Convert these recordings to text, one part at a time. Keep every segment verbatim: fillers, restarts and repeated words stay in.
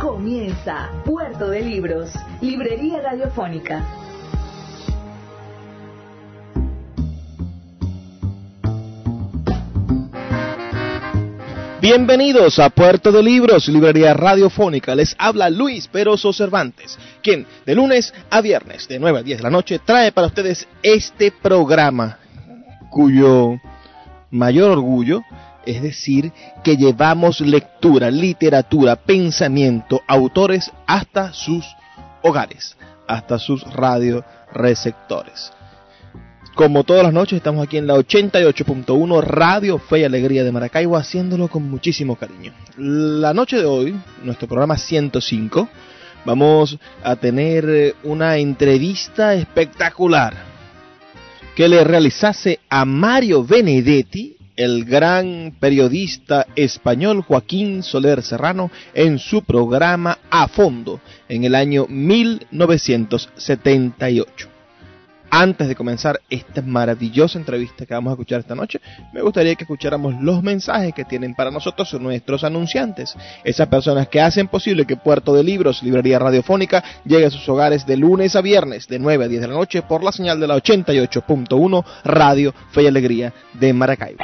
Comienza Puerto de Libros, librería radiofónica. Bienvenidos a Puerto de Libros, librería radiofónica. Les habla Luis Perozo Cervantes, quien de lunes a viernes, de nueve a diez de la noche, trae para ustedes este programa, cuyo mayor orgullo es decir que llevamos lectura, literatura, pensamiento, autores hasta sus hogares, hasta sus radioreceptores. Como todas las noches estamos aquí en la ochenta y ocho punto uno Radio Fe y Alegría de Maracaibo, haciéndolo con muchísimo cariño. La noche de hoy, nuestro programa ciento cinco, vamos a tener una entrevista espectacular que le realizase a Mario Benedetti, el gran periodista español Joaquín Soler Serrano, en su programa A Fondo, en el año mil novecientos setenta y ocho. Antes de comenzar esta maravillosa entrevista que vamos a escuchar esta noche, me gustaría que escucháramos los mensajes que tienen para nosotros nuestros anunciantes, esas personas que hacen posible que Puerto de Libros, librería radiofónica, llegue a sus hogares de lunes a viernes, de nueve a diez de la noche, por la señal de la ochenta y ocho punto uno Radio Fe y Alegría de Maracaibo.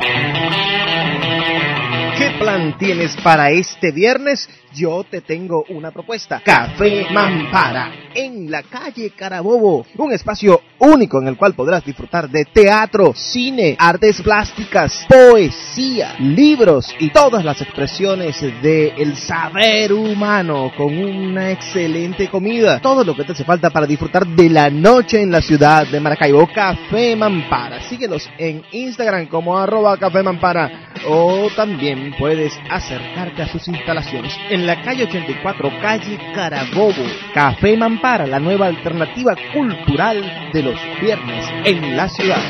¿Qué plan tienes para este viernes? Yo te tengo una propuesta. Café Mampara, en la calle Carabobo. Un espacio único en el cual podrás disfrutar de teatro, cine, artes plásticas, poesía, libros y todas las expresiones del saber humano, con una excelente comida. Todo lo que te hace falta para disfrutar de la noche en la ciudad de Maracaibo. Café Mampara. Síguelos en Instagram como arroba Café Mampara. O también puedes acercarte a sus instalaciones en la calle ochenta y cuatro, calle Carabobo. Café Mampara, la nueva alternativa cultural de los viernes en la ciudad.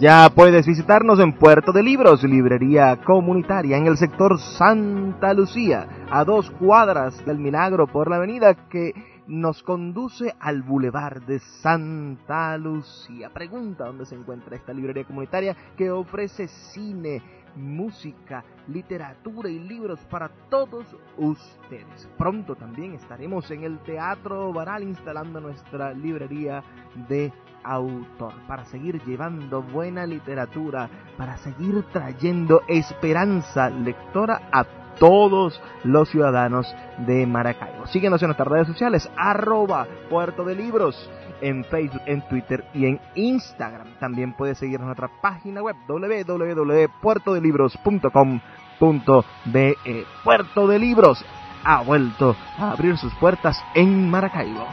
Ya puedes visitarnos en Puerto de Libros, librería comunitaria en el sector Santa Lucía, a dos cuadras del Milagro, por la avenida que nos conduce al Boulevard de Santa Lucía. Pregunta dónde se encuentra esta librería comunitaria que ofrece cine, música, literatura y libros para todos ustedes. Pronto también estaremos en el Teatro Baral instalando nuestra librería de autor para seguir llevando buena literatura, para seguir trayendo esperanza lectora a todos. Todos los ciudadanos de Maracaibo. Síguenos en nuestras redes sociales, arroba Puerto de Libros, en Facebook, en Twitter y en Instagram. También puedes seguirnos en nuestra página web, doble u doble u doble u punto puerto de libros punto com punto be. Puerto de Libros ha vuelto a abrir sus puertas en Maracaibo.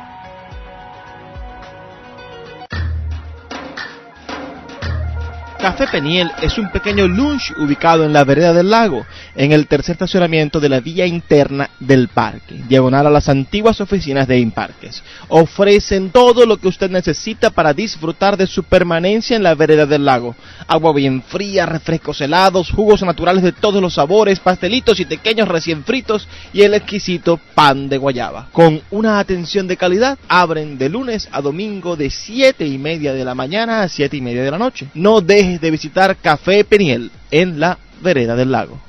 Café Peniel es un pequeño lunch ubicado en la vereda del lago, en el tercer estacionamiento de la vía interna del parque, diagonal a las antiguas oficinas de Imparques. Ofrecen todo lo que usted necesita para disfrutar de su permanencia en la vereda del lago. Agua bien fría, refrescos helados, jugos naturales de todos los sabores, pastelitos y pequeños recién fritos y el exquisito pan de guayaba. Con una atención de calidad, abren de lunes a domingo de siete y media de la mañana a siete y media de la noche. No dejes de visitar Café Peniel en la vereda del lago.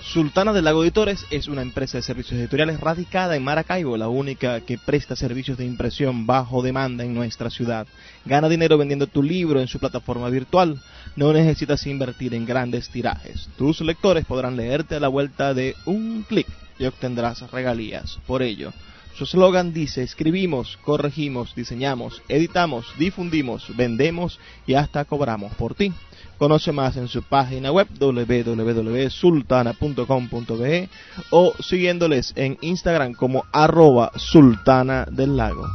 Sultana de Lago Editores es una empresa de servicios editoriales radicada en Maracaibo, la única que presta servicios de impresión bajo demanda en nuestra ciudad. Gana dinero vendiendo tu libro en su plataforma virtual. No necesitas invertir en grandes tirajes. Tus lectores podrán leerte a la vuelta de un clic y obtendrás regalías. Por ello, Su eslogan dice: escribimos, corregimos, diseñamos, editamos, difundimos, vendemos y hasta cobramos por ti. Conoce más en su página web doble u doble u doble u punto sultana punto com punto be o siguiéndoles en Instagram como arroba Sultana del Lago.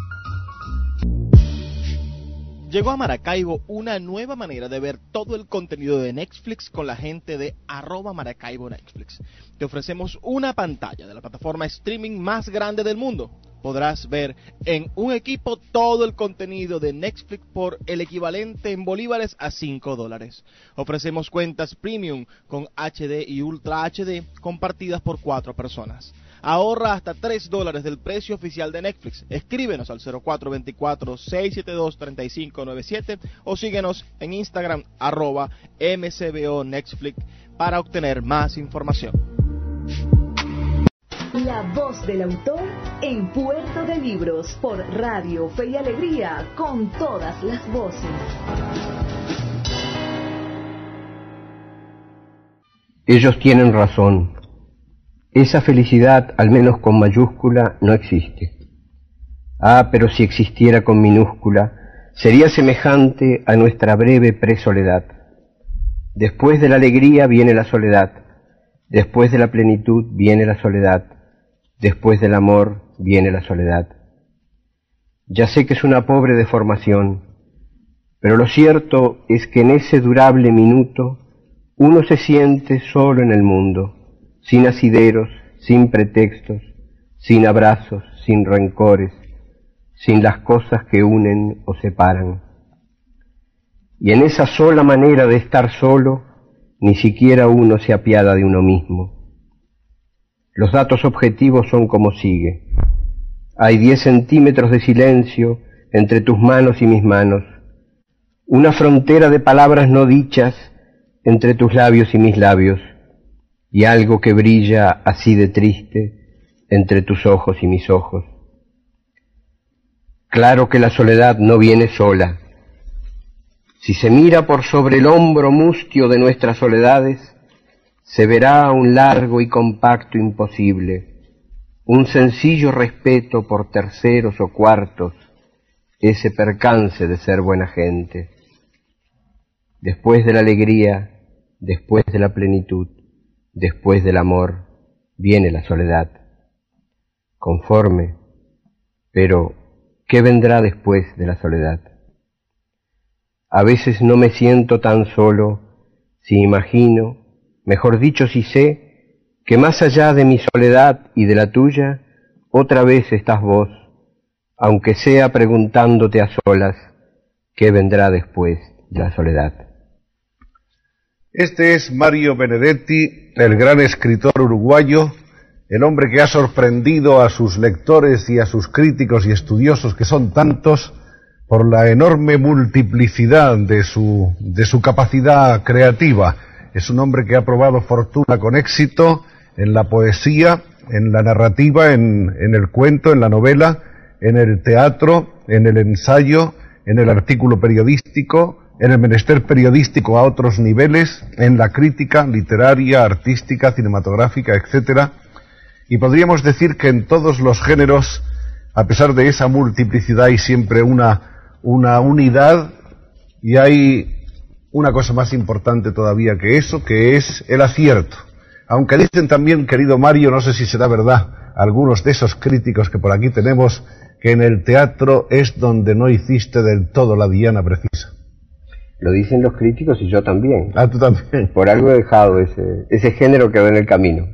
Llegó a Maracaibo una nueva manera de ver todo el contenido de Netflix con la gente de arroba Maracaibo Netflix. Te ofrecemos una pantalla de la plataforma streaming más grande del mundo. Podrás ver en un equipo todo el contenido de Netflix por el equivalente en bolívares a cinco dólares. Ofrecemos cuentas premium con H D y Ultra H D compartidas por cuatro personas. Ahorra hasta tres dólares del precio oficial de Netflix. Escríbenos al cero cuatro dos cuatro, seis siete dos, tres cinco nueve siete o síguenos en Instagram arroba mcbo Netflix para obtener más información. La voz del autor en Puerto de Libros por Radio Fe y Alegría, con todas las voces. Ellos tienen razón. Esa felicidad, al menos con mayúscula, no existe. Ah, pero si existiera con minúscula, sería semejante a nuestra breve presoledad. Después de la alegría viene la soledad, después de la plenitud viene la soledad, después del amor viene la soledad. Ya sé que es una pobre deformación, pero lo cierto es que en ese durable minuto uno se siente solo en el mundo, sin asideros, sin pretextos, sin abrazos, sin rencores, sin las cosas que unen o separan. Y en esa sola manera de estar solo, ni siquiera uno se apiada de uno mismo. Los datos objetivos son como sigue. Hay diez centímetros de silencio entre tus manos y mis manos, una frontera de palabras no dichas entre tus labios y mis labios, y algo que brilla así de triste entre tus ojos y mis ojos. Claro que la soledad no viene sola. Si se mira por sobre el hombro mustio de nuestras soledades, se verá un largo y compacto imposible, un sencillo respeto por terceros o cuartos, ese percance de ser buena gente. Después de la alegría, después de la plenitud, después del amor, viene la soledad. Conforme, pero ¿qué vendrá después de la soledad? A veces no me siento tan solo si imagino, mejor dicho si sé, que más allá de mi soledad y de la tuya, otra vez estás vos, aunque sea preguntándote a solas, ¿qué vendrá después de la soledad? Este es Mario Benedetti, el gran escritor uruguayo, el hombre que ha sorprendido a sus lectores y a sus críticos y estudiosos, que son tantos, por la enorme multiplicidad de su, de su capacidad creativa. Es un hombre que ha probado fortuna con éxito en la poesía, en la narrativa, en, en el cuento, en la novela, en el teatro, en el ensayo, en el artículo periodístico, en el menester periodístico a otros niveles, en la crítica literaria, artística, cinematográfica, etcétera. Y podríamos decir que en todos los géneros, a pesar de esa multiplicidad, hay siempre una, una unidad, y hay una cosa más importante todavía que eso, que es el acierto. Aunque dicen también, querido Mario, no sé si será verdad, algunos de esos críticos que por aquí tenemos, que en el teatro es donde no hiciste del todo la diana precisa. Lo dicen los críticos y yo también. Ah, tú también. Por algo he dejado ese, ese género, quedó en el camino.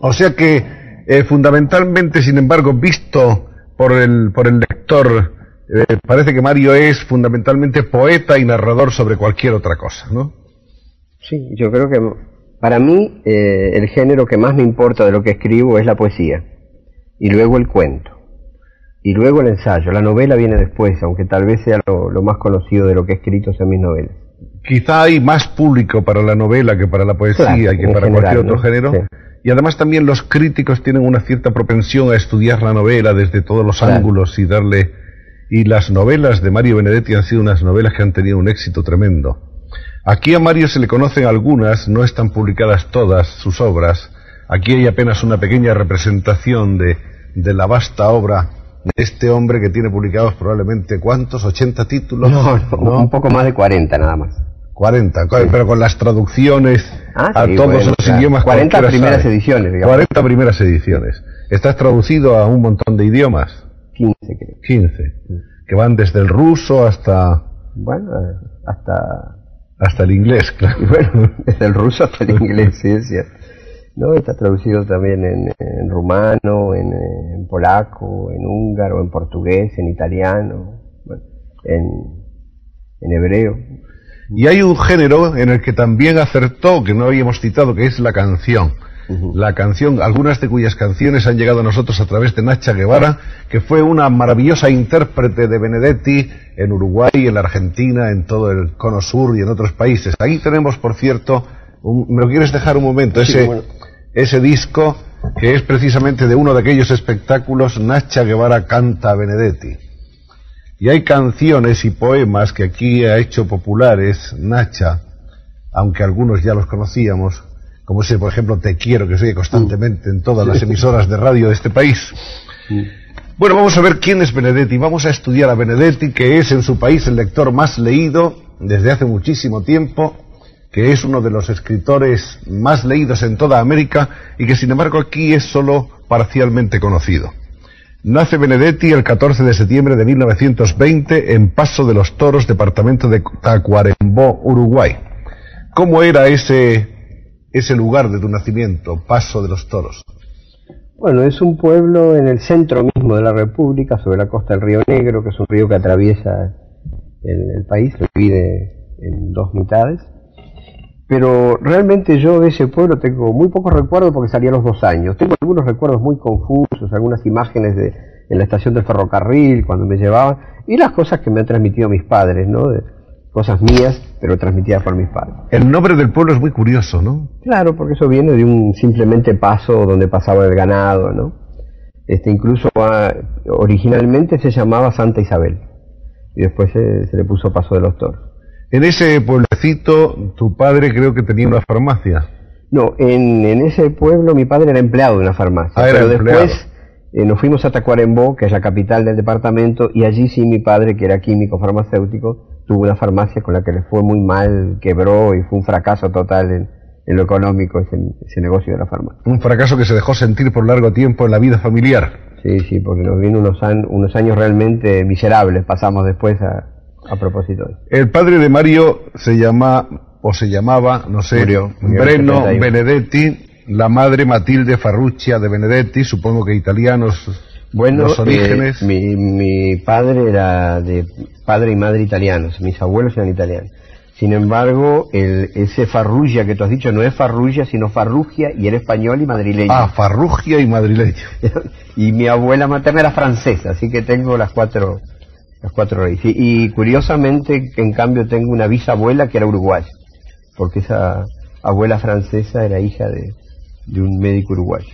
O sea que, eh, fundamentalmente, sin embargo, visto por el, por el lector, eh, parece que Mario es fundamentalmente poeta y narrador sobre cualquier otra cosa, ¿no? Sí, yo creo que para mí eh, el género que más me importa de lo que escribo es la poesía, y luego el cuento, y luego el ensayo. La novela viene después, aunque tal vez sea lo, lo más conocido de lo que he escrito en mis novelas. Quizá hay más público para la novela que para la poesía, claro, y que para general, cualquier otro, ¿no?, género. Sí. Y además también los críticos tienen una cierta propensión a estudiar la novela desde todos los, claro, ángulos y darle... Y las novelas de Mario Benedetti han sido unas novelas que han tenido un éxito tremendo. Aquí a Mario se le conocen algunas, no están publicadas todas sus obras. Aquí hay apenas una pequeña representación de... de la vasta obra de este hombre que tiene publicados probablemente, ¿cuántos? ¿ochenta títulos? No, no, ¿no? Un poco más de cuarenta nada más. cuarenta, pero con las traducciones ah, sí, a todos bueno, los claro. idiomas. cuarenta primeras sabe. ediciones, digamos. cuarenta primeras ediciones. Estás traducido a un montón de idiomas. quince, creo. quince, que van desde el ruso hasta... Bueno, hasta... Hasta el inglés, claro. Bueno, desde el ruso hasta el inglés, sí, es cierto. No, está traducido también en, en rumano, en, en polaco, en húngaro, en portugués, en italiano, bueno, en, en hebreo. Y hay un género en el que también acertó, que no habíamos citado, que es la canción. Uh-huh. La canción, algunas de cuyas canciones han llegado a nosotros a través de Nacha Guevara, que fue una maravillosa intérprete de Benedetti en Uruguay, en la Argentina, en todo el cono sur y en otros países. Ahí tenemos, por cierto, un, ¿me lo quieres dejar un momento? Sí, ese, bueno. ese disco que es precisamente de uno de aquellos espectáculos, Nacha Guevara canta a Benedetti. Y hay canciones y poemas que aquí ha hecho populares Nacha, aunque algunos ya los conocíamos, como ese, por ejemplo, Te Quiero, que se oye constantemente en todas las emisoras de radio de este país. Bueno, vamos a ver quién es Benedetti. Vamos a estudiar a Benedetti, que es en su país el lector más leído desde hace muchísimo tiempo, que es uno de los escritores más leídos en toda América y que, sin embargo, aquí es solo parcialmente conocido. Nace Benedetti el catorce de septiembre de mil novecientos veinte en Paso de los Toros, departamento de Tacuarembó, Uruguay. ¿Cómo era ese, ese lugar de tu nacimiento, Paso de los Toros? Bueno, es un pueblo en el centro mismo de la República, sobre la costa del Río Negro, que es un río que atraviesa el, el país, lo divide en dos mitades. Pero realmente yo de ese pueblo tengo muy pocos recuerdos porque salí a los dos años. Tengo algunos recuerdos muy confusos, algunas imágenes de en la estación del ferrocarril cuando me llevaban, y las cosas que me han transmitido mis padres, ¿no? De, cosas mías, pero transmitidas por mis padres. El nombre del pueblo es muy curioso, ¿no? Claro, porque eso viene de un simplemente paso donde pasaba el ganado, ¿no? Este, incluso a, originalmente se llamaba Santa Isabel, y después se, se le puso Paso de los Toros. En ese pueblecito, tu padre creo que tenía una farmacia. No, en, en ese pueblo mi padre era empleado de una farmacia. Ah, era pero empleado. Después eh, nos fuimos a Tacuarembó, que es la capital del departamento, y allí sí mi padre, que era químico farmacéutico, tuvo una farmacia con la que le fue muy mal, quebró y fue un fracaso total en, en lo económico ese, ese negocio de la farmacia. Un fracaso que se dejó sentir por largo tiempo en la vida familiar. Sí, sí, porque nos vino unos, an, unos años realmente miserables, pasamos después a... A propósito. El padre de Mario se llama, o se llamaba, no sé, Mario, Breno Benedetti, la madre Matilde Farrugia de Benedetti, supongo que italianos, bueno, los orígenes. Eh, mi, mi padre era de padre y madre italianos, mis abuelos eran italianos. Sin embargo, el, ese Farrugia que tú has dicho no es Farrugia, sino Farrugia, y era español y madrileño. Ah, Farrugia y madrileño. Y mi abuela materna era francesa, así que tengo las cuatro... Las cuatro reyes. Sí, y curiosamente, en cambio, tengo una bisabuela que era uruguaya, porque esa abuela francesa era hija de, de un médico uruguayo.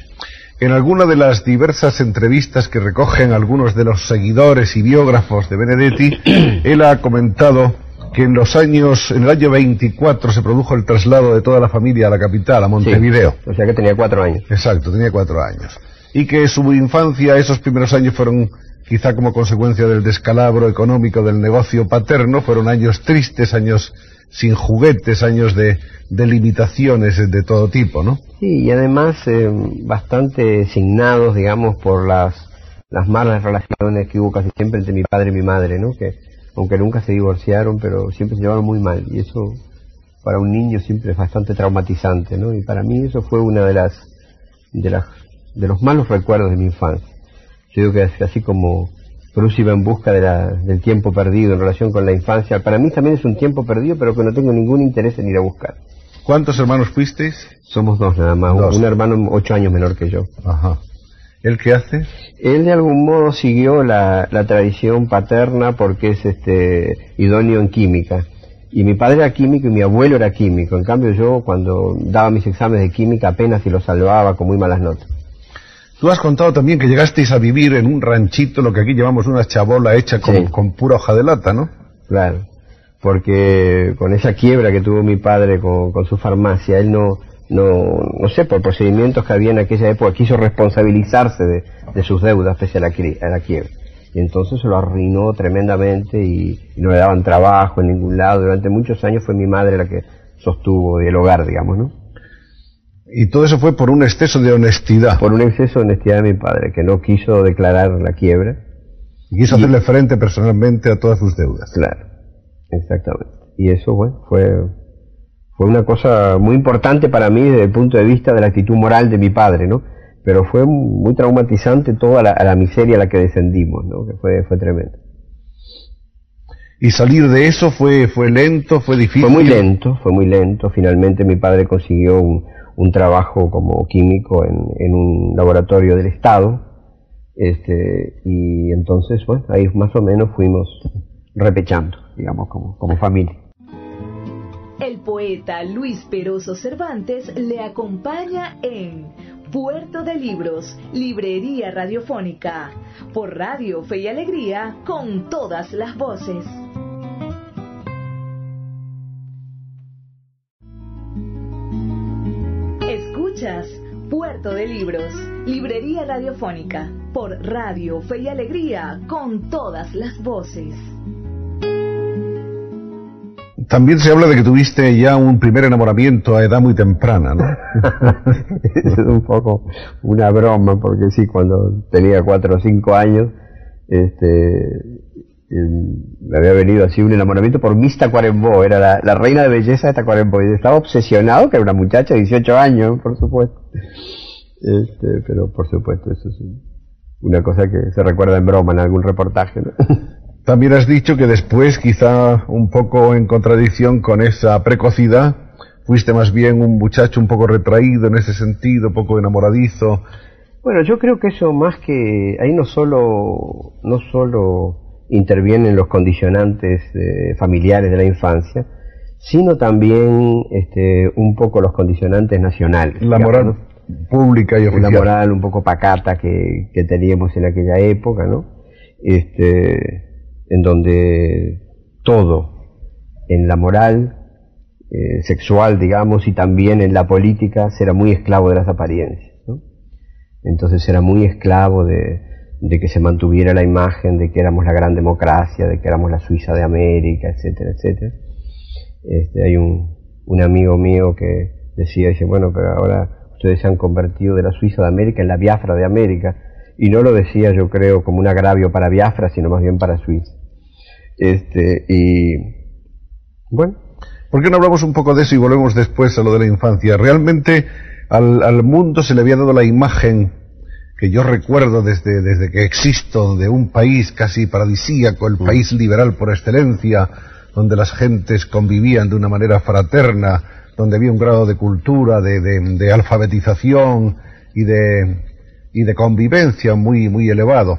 En alguna de las diversas entrevistas que recogen algunos de los seguidores y biógrafos de Benedetti, él ha comentado que en los años, en el año veinticuatro se produjo el traslado de toda la familia a la capital, a Montevideo. Sí, o sea que tenía cuatro años. Exacto, tenía cuatro años. Y que su infancia, esos primeros años fueron... Quizá como consecuencia del descalabro económico del negocio paterno, fueron años tristes, años sin juguetes, años de, de limitaciones de todo tipo, ¿no? Sí, y además eh, bastante signados, digamos, por las, las malas relaciones que hubo casi siempre entre mi padre y mi madre, ¿no? Que aunque nunca se divorciaron, pero siempre se llevaron muy mal, y eso para un niño siempre es bastante traumatizante, ¿no? Y para mí eso fue una de las, de las, de los malos recuerdos de mi infancia. Yo digo que así como Proust iba en busca de la, del tiempo perdido en relación con la infancia, para mí también es un tiempo perdido, pero que no tengo ningún interés en ir a buscar. ¿Cuántos hermanos fuisteis? Somos dos nada más, dos. Un hermano ocho años menor que yo. Ajá. ¿Él qué hace? Él de algún modo siguió la, la tradición paterna porque es este idóneo en química. Y mi padre era químico y mi abuelo era químico. En cambio yo cuando daba mis exámenes de química apenas si los salvaba con muy malas notas. Tú has contado también que llegasteis a vivir en un ranchito, lo que aquí llamamos una chabola hecha con, sí. con pura hoja de lata, ¿no? Claro, porque con esa quiebra que tuvo mi padre con, con su farmacia, él no, no, no sé, por procedimientos que había en aquella época, quiso responsabilizarse de, de sus deudas pese a la, a la quiebra. Y entonces se lo arruinó tremendamente y, y no le daban trabajo en ningún lado. Durante muchos años fue mi madre la que sostuvo el hogar, digamos, ¿no? Y todo eso fue por un exceso de honestidad. Por un exceso de honestidad de mi padre, que no quiso declarar la quiebra. Y quiso y... hacerle frente personalmente a todas sus deudas. Claro, exactamente. Y eso, bueno, fue... Fue una cosa muy importante para mí desde el punto de vista de la actitud moral de mi padre, ¿no? Pero fue muy traumatizante toda la, la miseria a la que descendimos, ¿no? Que fue, fue tremendo. ¿Y salir de eso fue, fue lento, fue difícil? Fue muy lento, fue muy lento. Finalmente mi padre consiguió un, un trabajo como químico en, en un laboratorio del Estado. Este, y entonces, bueno, ahí más o menos fuimos repechando, digamos, como, como familia. El poeta Luis Perozo Cervantes le acompaña en Puerto de Libros, librería radiofónica, por Radio Fe y Alegría, con todas las voces. Escuchas Puerto de Libros, librería radiofónica, por Radio Fe y Alegría, con todas las voces. También se habla de que tuviste ya un primer enamoramiento a edad muy temprana, ¿no? Es un poco una broma, porque sí, cuando tenía cuatro o cinco años, este, me había venido así un enamoramiento por Miss Tacuarembó, era la, la reina de belleza de Tacuarembó, y estaba obsesionado, que era una muchacha de dieciocho años, por supuesto. Este, pero por supuesto, eso es una cosa que se recuerda en broma en algún reportaje, ¿no? También has dicho que después, quizá un poco en contradicción con esa precocidad, fuiste más bien un muchacho un poco retraído en ese sentido, poco enamoradizo. Bueno, yo creo que eso más que... Ahí no solo, no solo intervienen los condicionantes eh, familiares de la infancia, sino también este, un poco los condicionantes nacionales. La moral, digamos, ¿no? Pública y oficial. La moral un poco pacata que, que teníamos en aquella época, ¿no? Este... en donde todo, en la moral eh, sexual, digamos, y también en la política, se era muy esclavo de las apariencias, ¿no? Entonces era muy esclavo de, de que se mantuviera la imagen de que éramos la gran democracia, de que éramos la Suiza de América, etcétera, etcétera. Este, hay un, un amigo mío que decía, dice, bueno, pero ahora ustedes se han convertido de la Suiza de América en la Biafra de América. Y no lo decía, yo creo, como un agravio para Biafra, sino más bien para Suiza. Este, y... Bueno, ¿por qué no hablamos un poco de eso y volvemos después a lo de la infancia? Realmente al, al mundo se le había dado la imagen, que yo recuerdo desde, desde que existo, de un país casi paradisíaco, el país liberal por excelencia, donde las gentes convivían de una manera fraterna, donde había un grado de cultura, de, de, de alfabetización y de... y de convivencia muy muy elevado,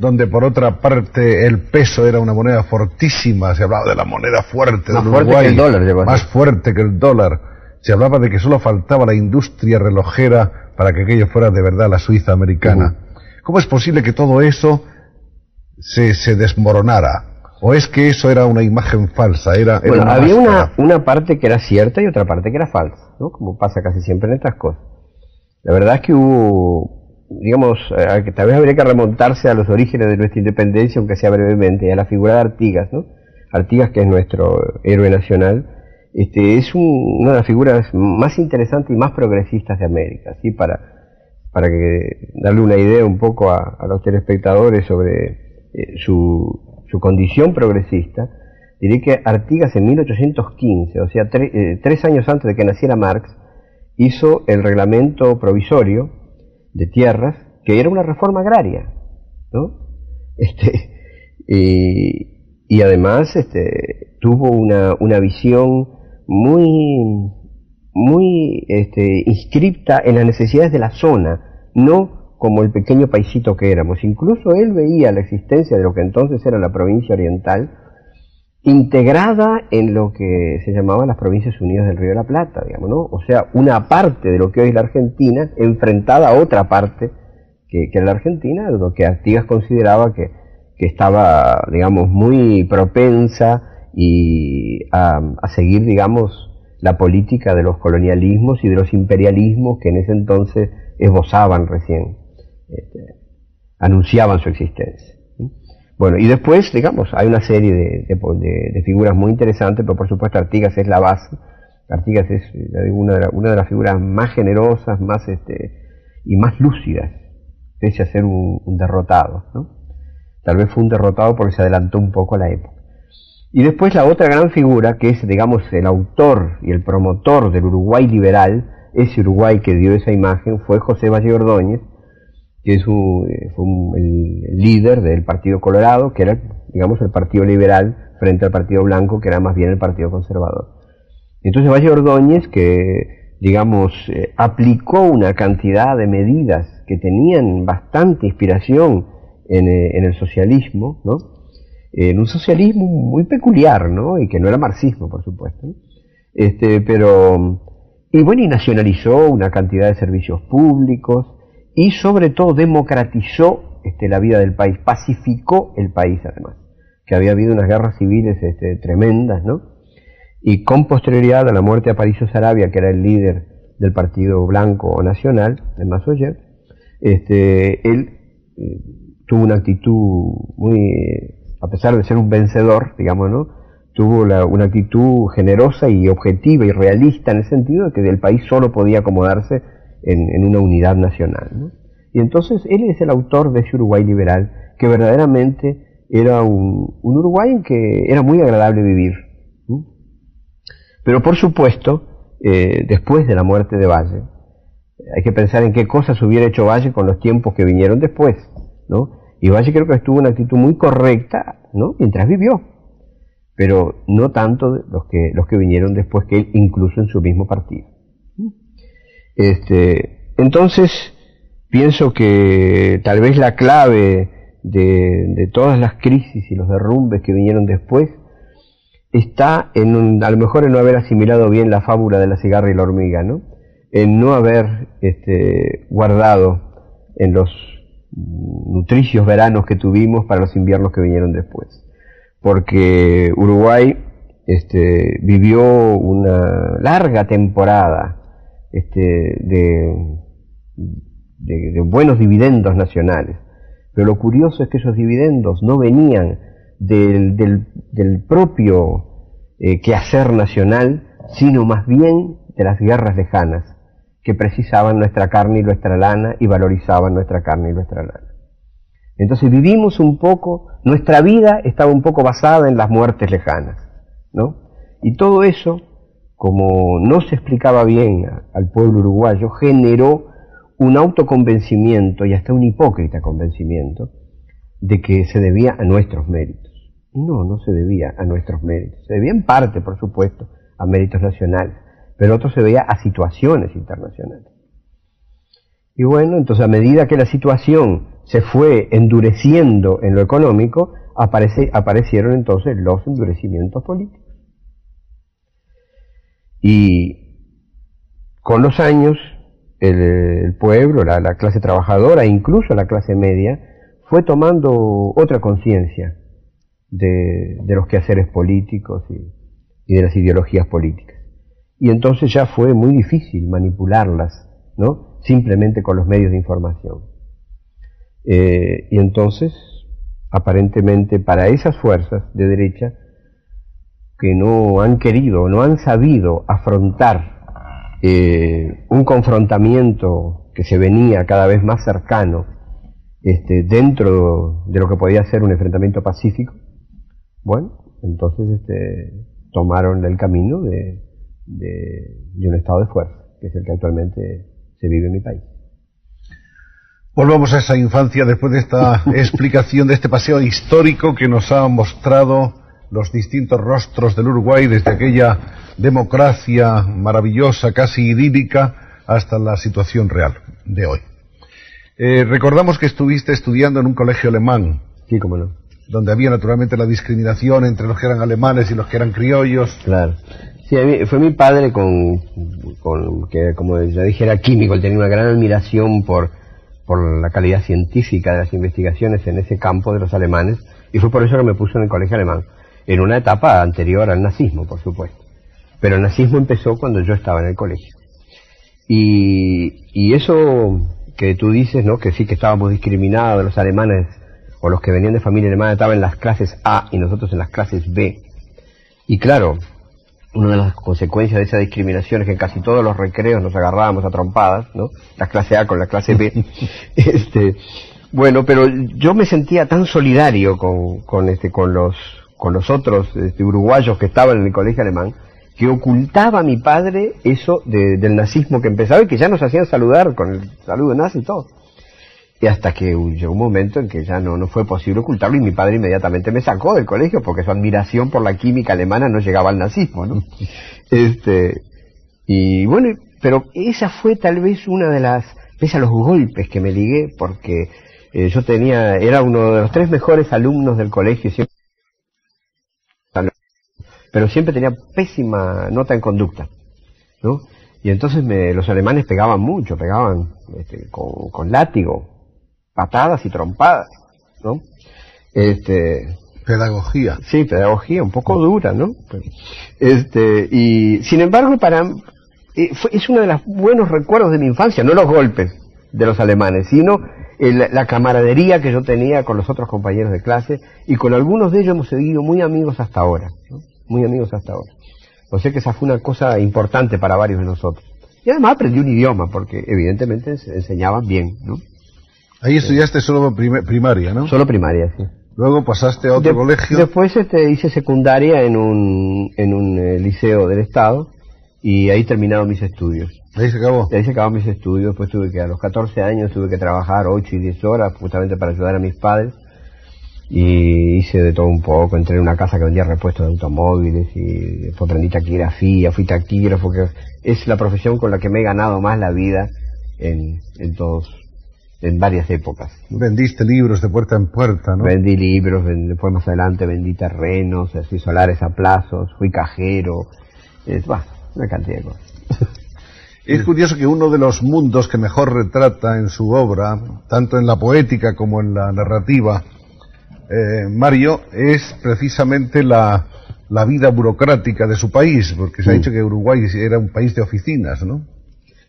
donde por otra parte el peso era una moneda fortísima, se hablaba de la moneda fuerte del Uruguay, más fuerte que el dólar, se hablaba de que solo faltaba la industria relojera para que aquello fuera de verdad la Suiza americana. Uh-huh. ¿Cómo es posible que todo eso se, se desmoronara? ¿O es que eso era una imagen falsa? Era, era bueno, una había una, una parte que era cierta y otra parte que era falsa, ¿no? Como pasa casi siempre en estas cosas. La verdad es que hubo... digamos, eh, tal vez habría que remontarse a los orígenes de nuestra independencia, aunque sea brevemente, a la figura de Artigas, ¿no? Artigas, que es nuestro héroe nacional, este, es un, una de las figuras más interesantes y más progresistas de América, ¿sí? Para, para que, darle una idea un poco a, a los telespectadores sobre eh, su, su condición progresista, diré que Artigas en mil ochocientos quince, o sea, tre, eh, tres años antes de que naciera Marx, hizo el reglamento provisorio de tierras, que era una reforma agraria, ¿no? Este, y, y además este, tuvo una, una visión muy, muy este, inscripta en las necesidades de la zona, no como el pequeño paisito que éramos. Incluso él veía la existencia de lo que entonces era la provincia oriental, integrada en lo que se llamaban las Provincias Unidas del Río de la Plata, digamos, ¿no? O sea, una parte de lo que hoy es la Argentina, enfrentada a otra parte que, que era la Argentina, lo que Artigas consideraba que, que estaba, digamos, muy propensa y a, a seguir, digamos, la política de los colonialismos y de los imperialismos que en ese entonces esbozaban recién. Este, anunciaban su existencia. Bueno, y después, digamos, hay una serie de, de, de, de figuras muy interesantes, pero por supuesto Artigas es la base. Artigas es una de, la, una de las figuras más generosas, más este y más lúcidas, pese a ser un, un derrotado, ¿no? Tal vez fue un derrotado porque se adelantó un poco a la época. Y después la otra gran figura, que es, digamos, el autor y el promotor del Uruguay liberal, ese Uruguay que dio esa imagen, fue José Valle Ordóñez, que es un, fue un, el líder del Partido Colorado, que era, digamos, el Partido Liberal frente al Partido Blanco, que era más bien el Partido Conservador. Entonces Valle Ordóñez, que, digamos, eh, aplicó una cantidad de medidas que tenían bastante inspiración en, eh, en el socialismo, ¿no? Eh, en un socialismo muy peculiar, ¿no? Y que no era marxismo, por supuesto, ¿no? Este, pero, y bueno, y nacionalizó una cantidad de servicios públicos, y sobre todo democratizó este, la vida del país, pacificó el país además, que había habido unas guerras civiles este, tremendas, ¿no? Y con posterioridad a la muerte de Aparicio Saravia, que era el líder del Partido Blanco Nacional, de Masoyer, este, él eh, tuvo una actitud muy, eh, a pesar de ser un vencedor, digamos, ¿no? Tuvo la, una actitud generosa y objetiva y realista, en el sentido de que el país solo podía acomodarse En, en una unidad nacional, ¿no? Y entonces él es el autor de ese Uruguay liberal, que verdaderamente era un, un Uruguay en que era muy agradable vivir, ¿sí? Pero por supuesto, eh, después de la muerte de Valle, hay que pensar en qué cosas hubiera hecho Valle con los tiempos que vinieron después, ¿no? Y Valle creo que tuvo una actitud muy correcta, ¿no?, mientras vivió, pero no tanto los que, los que vinieron después que él, incluso en su mismo partido. Este, entonces, pienso que tal vez la clave de, de todas las crisis y los derrumbes que vinieron después está en un, a lo mejor en no haber asimilado bien la fábula de la cigarra y la hormiga, ¿no? En no haber este, guardado en los nutricios veranos que tuvimos para los inviernos que vinieron después. Porque Uruguay este, vivió una larga temporada Este, de, de, de buenos dividendos nacionales, pero lo curioso es que esos dividendos no venían del, del, del propio eh, quehacer nacional, sino más bien de las guerras lejanas, que precisaban nuestra carne y nuestra lana y valorizaban nuestra carne y nuestra lana. Entonces vivimos un poco, nuestra vida estaba un poco basada en las muertes lejanas, ¿no? Y todo eso, como no se explicaba bien al pueblo uruguayo, generó un autoconvencimiento y hasta un hipócrita convencimiento de que se debía a nuestros méritos. No, no se debía a nuestros méritos. Se debía en parte, por supuesto, a méritos nacionales, pero otro se debía a situaciones internacionales. Y bueno, entonces a medida que la situación se fue endureciendo en lo económico, aparece, aparecieron entonces los endurecimientos políticos. Y con los años el, el pueblo, la, la clase trabajadora, incluso la clase media, fue tomando otra conciencia de, de los quehaceres políticos y, y de las ideologías políticas. Y entonces ya fue muy difícil manipularlas, ¿no?, simplemente con los medios de información. Eh, y entonces, aparentemente, para esas fuerzas de derecha, que no han querido, no han sabido afrontar eh, un confrontamiento que se venía cada vez más cercano este, dentro de lo que podía ser un enfrentamiento pacífico, bueno, entonces este, tomaron el camino de, de, de un estado de fuerza, que es el que actualmente se vive en mi país. Volvamos a esa infancia después de esta explicación de este paseo histórico que nos ha mostrado los distintos rostros del Uruguay, desde aquella democracia maravillosa, casi idílica, hasta la situación real de hoy. Eh, recordamos que estuviste estudiando en un colegio alemán. Sí, cómo no. Donde había naturalmente la discriminación entre los que eran alemanes y los que eran criollos. Claro. Sí, a mí, fue mi padre, con, con que como ya dije era químico, él tenía una gran admiración por, por la calidad científica de las investigaciones en ese campo de los alemanes, y fue por eso que me puso en el colegio alemán. En una etapa anterior al nazismo, por supuesto. Pero el nazismo empezó cuando yo estaba en el colegio. Y, y eso que tú dices, ¿no? Que sí, que estábamos discriminados, los alemanes o los que venían de familia alemana estaban en las clases A y nosotros en las clases B. Y claro, una de las consecuencias de esa discriminación es que en casi todos los recreos nos agarrábamos a trompadas, ¿no? La clase A con la clase B. este, bueno, pero yo me sentía tan solidario con, con, este, con, los, con los otros este, uruguayos que estaban en el colegio alemán, que ocultaba a mi padre eso de, del nazismo que empezaba y que ya nos hacían saludar con el saludo nazi y todo. Y hasta que llegó un momento en que ya no, no fue posible ocultarlo y mi padre inmediatamente me sacó del colegio porque su admiración por la química alemana no llegaba al nazismo, ¿no? Este, y bueno, pero esa fue tal vez una de las, pese a los golpes que me ligué, porque eh, yo tenía, era uno de los tres mejores alumnos del colegio, siempre, pero siempre tenía pésima nota en conducta, ¿no? Y entonces me, los alemanes pegaban mucho, pegaban este, con, con látigo, patadas y trompadas, ¿no? Este, pedagogía. Sí, pedagogía, un poco dura, ¿no? Este, y sin embargo, para es uno de los buenos recuerdos de mi infancia, no los golpes de los alemanes, sino el, la camaradería que yo tenía con los otros compañeros de clase, y con algunos de ellos hemos seguido muy amigos hasta ahora, ¿no? Muy amigos hasta ahora. O sea que esa fue una cosa importante para varios de nosotros. Y además aprendí un idioma, porque evidentemente enseñaban bien, ¿no? Ahí estudiaste solo primaria, ¿no? Solo primaria, sí. Luego pasaste a otro de, colegio. Después este, hice secundaria en un, en un eh, liceo del Estado, y ahí terminaron mis estudios. ¿Ahí se acabó? Ahí se acabaron mis estudios, después tuve que, a los catorce años, tuve que trabajar ocho y diez horas, justamente para ayudar a mis padres. Y hice de todo un poco, entré en una casa que vendía repuestos de automóviles y aprendí taquigrafía, fui taquígrafo, que es la profesión con la que me he ganado más la vida en, en todos, en varias épocas. Vendiste libros de puerta en puerta, ¿no? Vendí libros, vend... después más adelante vendí terrenos, así solares a plazos, fui cajero, es, bah, una cantidad de cosas. Es curioso que uno de los mundos que mejor retrata en su obra, tanto en la poética como en la narrativa, Eh, Mario, es precisamente la, la vida burocrática de su país, porque se ha dicho que Uruguay era un país de oficinas, ¿no?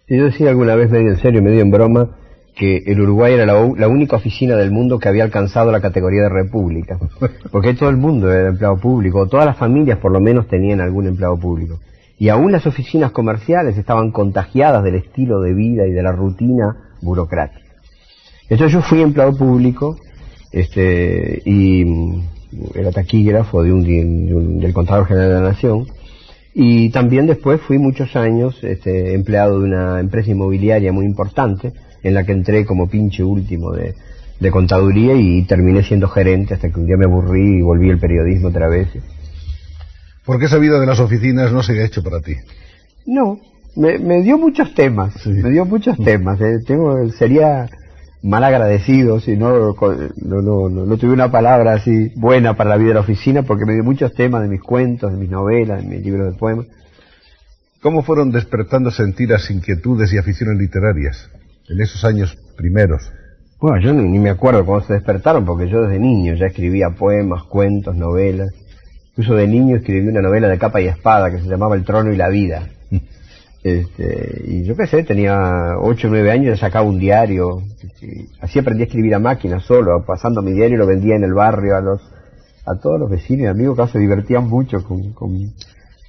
Yo decía alguna vez, medio en serio, medio en broma, que el Uruguay era la, la única oficina del mundo que había alcanzado la categoría de república, porque todo el mundo era empleado público, todas las familias por lo menos tenían algún empleado público, y aún las oficinas comerciales estaban contagiadas del estilo de vida y de la rutina burocrática. Entonces yo fui empleado público, Este, y era taquígrafo de un, de un, del Contador General de la Nación, y también después fui muchos años este, empleado de una empresa inmobiliaria muy importante, en la que entré como pinche último de, de contaduría y terminé siendo gerente hasta que un día me aburrí y volví al periodismo otra vez. ¿Por qué esa vida de las oficinas no se había hecho para ti? No, me, me dio muchos temas, sí. me dio muchos temas, eh, tengo, sería... mal agradecido, si no no, no no tuve una palabra así buena para la vida de la oficina, porque me dio muchos temas de mis cuentos, de mis novelas, de mis libros de poemas. ¿Cómo fueron despertándose en ti las inquietudes y aficiones literarias en esos años primeros? Bueno, yo ni, ni me acuerdo cómo se despertaron, porque yo desde niño ya escribía poemas, cuentos, novelas. Incluso de niño escribí una novela de capa y espada que se llamaba El trono y la vida. Este, y yo qué sé, tenía ocho o nueve años, sacaba un diario, así aprendí a escribir a máquina solo, pasando mi diario lo vendía en el barrio a los a todos los vecinos y amigos que se divertían mucho con, con,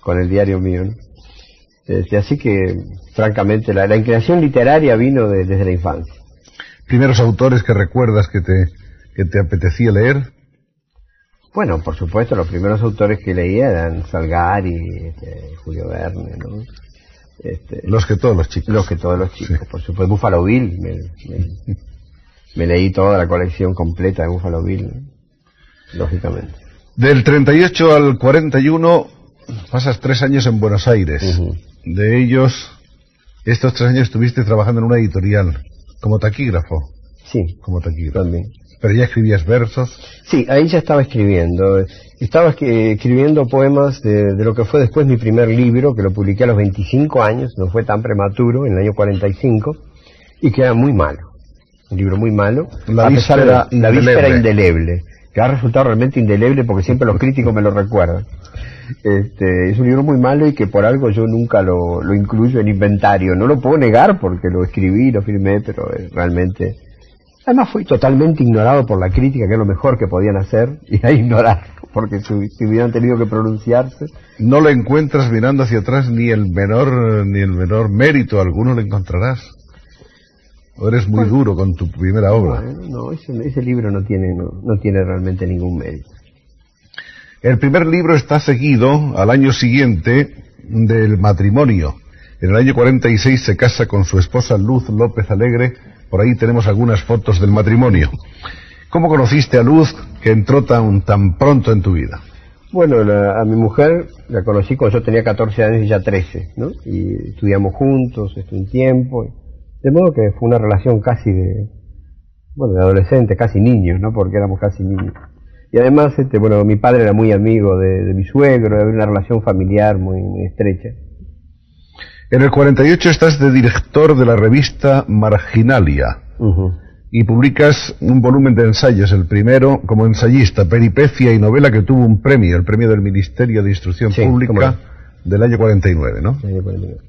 con el diario mío, ¿no? Este, así que, francamente, la, la inclinación literaria vino de, desde la infancia. ¿Primeros autores que recuerdas que te, que te apetecía leer? Bueno, por supuesto, los primeros autores que leía eran Salgari, este, Julio Verne, ¿no? Este, los que todos los chicos. Los que todos los chicos, sí. Por supuesto. Buffalo Bill, me, me, me leí toda la colección completa de Buffalo Bill, ¿no? Lógicamente. Del treinta y ocho al cuarenta y uno pasas tres años en Buenos Aires. Uh-huh. De ellos, estos tres años estuviste trabajando en una editorial, como taquígrafo. Sí, como taquígrafo. También. ¿Pero ya escribías versos? Sí, ahí ya estaba escribiendo. Estaba escribiendo poemas de, de lo que fue después mi primer libro, que lo publiqué a los veinticinco años, no fue tan prematuro, en el año cuarenta y cinco, y que era muy malo. Un libro muy malo, la a pesar de la, la víspera indeleble. indeleble, que ha resultado realmente indeleble porque siempre los críticos me lo recuerdan. Este, es un libro muy malo y que por algo yo nunca lo, lo incluyo en inventario. No lo puedo negar porque lo escribí, lo firmé, pero realmente... Además fui totalmente ignorado por la crítica, que es lo mejor que podían hacer, y a ignorarlo, porque si, si hubieran tenido que pronunciarse... No lo encuentras mirando hacia atrás, ni el menor ni el menor mérito alguno lo encontrarás. O eres muy bueno, duro con tu primera obra. Bueno, no, ese, ese libro no tiene, no, no tiene realmente ningún mérito. El primer libro está seguido al año siguiente del matrimonio. En el año cuarenta y seis se casa con su esposa Luz López Alegre. Por ahí tenemos algunas fotos del matrimonio. ¿Cómo conociste a Luz, que entró tan, tan pronto en tu vida? Bueno, la, a mi mujer la conocí cuando yo tenía catorce años y ella trece, ¿no? Y estudiamos juntos un tiempo. De modo que fue una relación casi de, bueno, de adolescentes, casi niños, ¿no? Porque éramos casi niños. Y además, este, bueno, mi padre era muy amigo de, de mi suegro, había una relación familiar muy, muy estrecha. En el cuarenta y ocho estás de director de la revista Marginalia, uh-huh, y publicas un volumen de ensayos, el primero como ensayista, peripecia y novela, que tuvo un premio, el premio del Ministerio de Instrucción sí, Pública del año cuarenta y nueve, ¿no? El año cuarenta y nueve.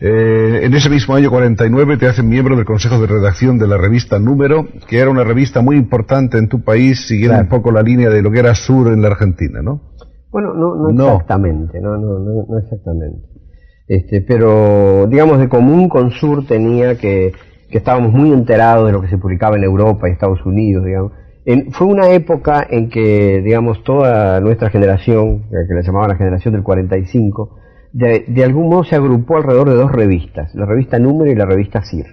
Eh, en ese mismo año cuarenta y nueve te hacen miembro del Consejo de Redacción de la revista Número, que era una revista muy importante en tu país, siguiendo claro. un poco la línea de lo que era Sur en la Argentina, ¿no? Bueno, no, no, no. exactamente, no, no, no, no exactamente. Este, pero, digamos, de común con Sur tenía que, que estábamos muy enterados de lo que se publicaba en Europa y Estados Unidos, digamos. En, fue una época en que, digamos, toda nuestra generación, que la llamaban la generación del cuarenta y cinco, De, de algún modo se agrupó alrededor de dos revistas, la revista Número y la revista C I R.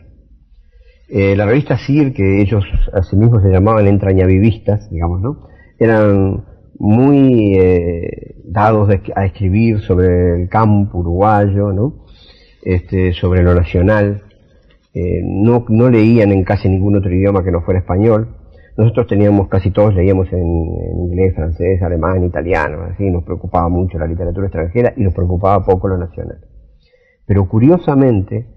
Eh, la revista C I R, que ellos a sí mismos se llamaban entrañavivistas, digamos, ¿no? Eran muy eh, dados de, a escribir sobre el campo uruguayo, ¿no? Este, sobre lo nacional. Eh, no, no leían en casi ningún otro idioma que no fuera español. Nosotros teníamos, casi todos leíamos en, en inglés, francés, alemán, italiano, así, nos preocupaba mucho la literatura extranjera y nos preocupaba poco lo nacional. Pero curiosamente,